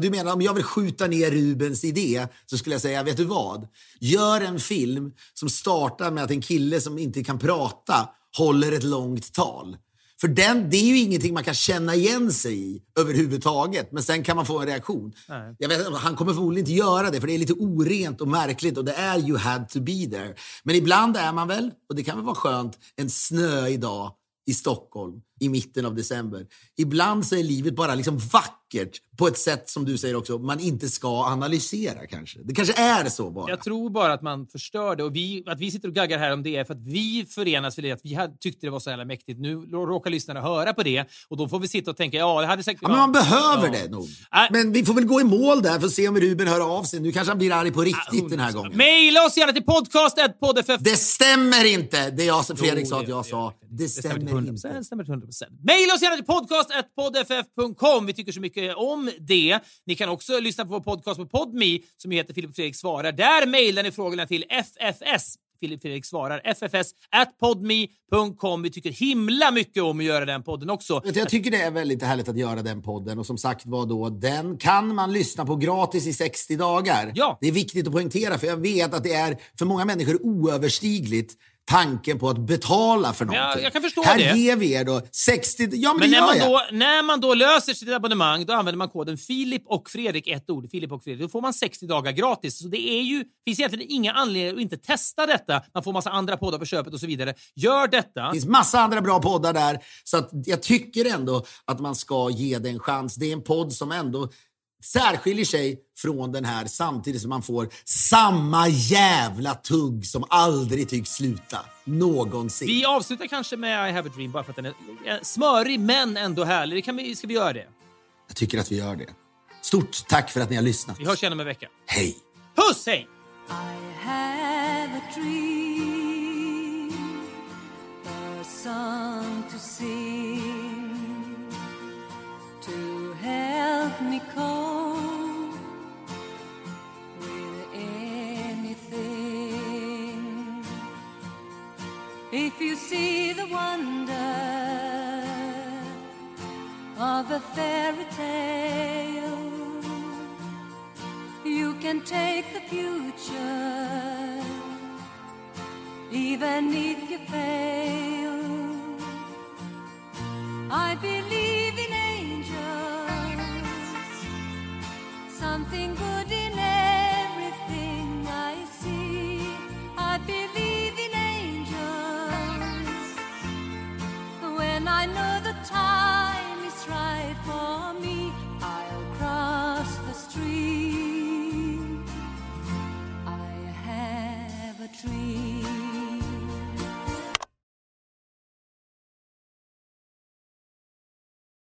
du menar om jag vill skjuta ner Rubens idé, så skulle jag säga, vet du vad? Gör en film som startar med att en kille som inte kan prata håller ett långt tal. För det är ju ingenting man kan känna igen sig i överhuvudtaget. Men sen kan man få en reaktion. Nej. Jag vet, han kommer förmodligen inte göra det, för det är lite orent och märkligt. Och det är you had to be there. Men ibland är man väl, och det kan väl vara skönt, en snöig dag i Stockholm i mitten av december. Ibland så är livet bara liksom vackert på ett sätt, som du säger också, man inte ska analysera kanske. Det kanske är så bara. Jag tror bara att man förstör det, och att vi sitter och gaggar här om det är för att vi förenas vid det, att vi tyckte det var så jävla mäktigt. Nu råkar lyssnarna höra på det, och då får vi sitta och tänka, ja, det hade säkert... Ja, men man behöver det nog. Men vi får väl gå i mål där för att se om Ruben hör av sig. Nu kanske han blir arg på riktigt den här gången. Maila oss gärna till podcast@poddff. Det stämmer inte, det jag, Fredrik, sa att jag sa. Det stämmer inte. Det stämmer 100%. Maila oss gärna till podcast@poddff.com. Vi tycker så mycket om det. Ni kan också lyssna på vår podcast på Podme, som heter Filip och Fredrik svarar. Där mejlar ni frågorna till FFS. Filip och Fredrik svarar. FFS@podme.com. Vi tycker himla mycket om att göra den podden också. Jag tycker det är väldigt härligt att göra den podden. Och som sagt, vad då? Den kan man lyssna på gratis i 60 dagar. Ja. Det är viktigt att poängtera, för jag vet att det är för många människor oöverstigligt, tanken på att betala för någonting. Ja, jag kan förstå här det. Här ger vi er då 60... Ja, men när man då löser sitt abonnemang, då använder man koden Filip och Fredrik, ett ord, Filip och Fredrik. Då får man 60 dagar gratis. Så det är ju... finns egentligen inga anledningar att inte testa detta. Man får massa andra poddar på köpet och så vidare. Gör detta. Det finns massa andra bra poddar där. Så att jag tycker ändå att man ska ge det en chans. Det är en podd som ändå särskiljer sig från den här, samtidigt som man får samma jävla tugg som aldrig tycks sluta någonsin. Vi avslutar kanske med I Have a Dream, bara för att den är smörig men ändå härlig. Ska vi göra det? Jag tycker att vi gör det. Stort tack för att ni har lyssnat. Vi hörs igen om en vecka. Hej! Puss, hej! I have a dream, a song to sing, to help me cope with anything. If you see the wonder of a fairy tale, you can take the future, even if you fail. I believe in something good.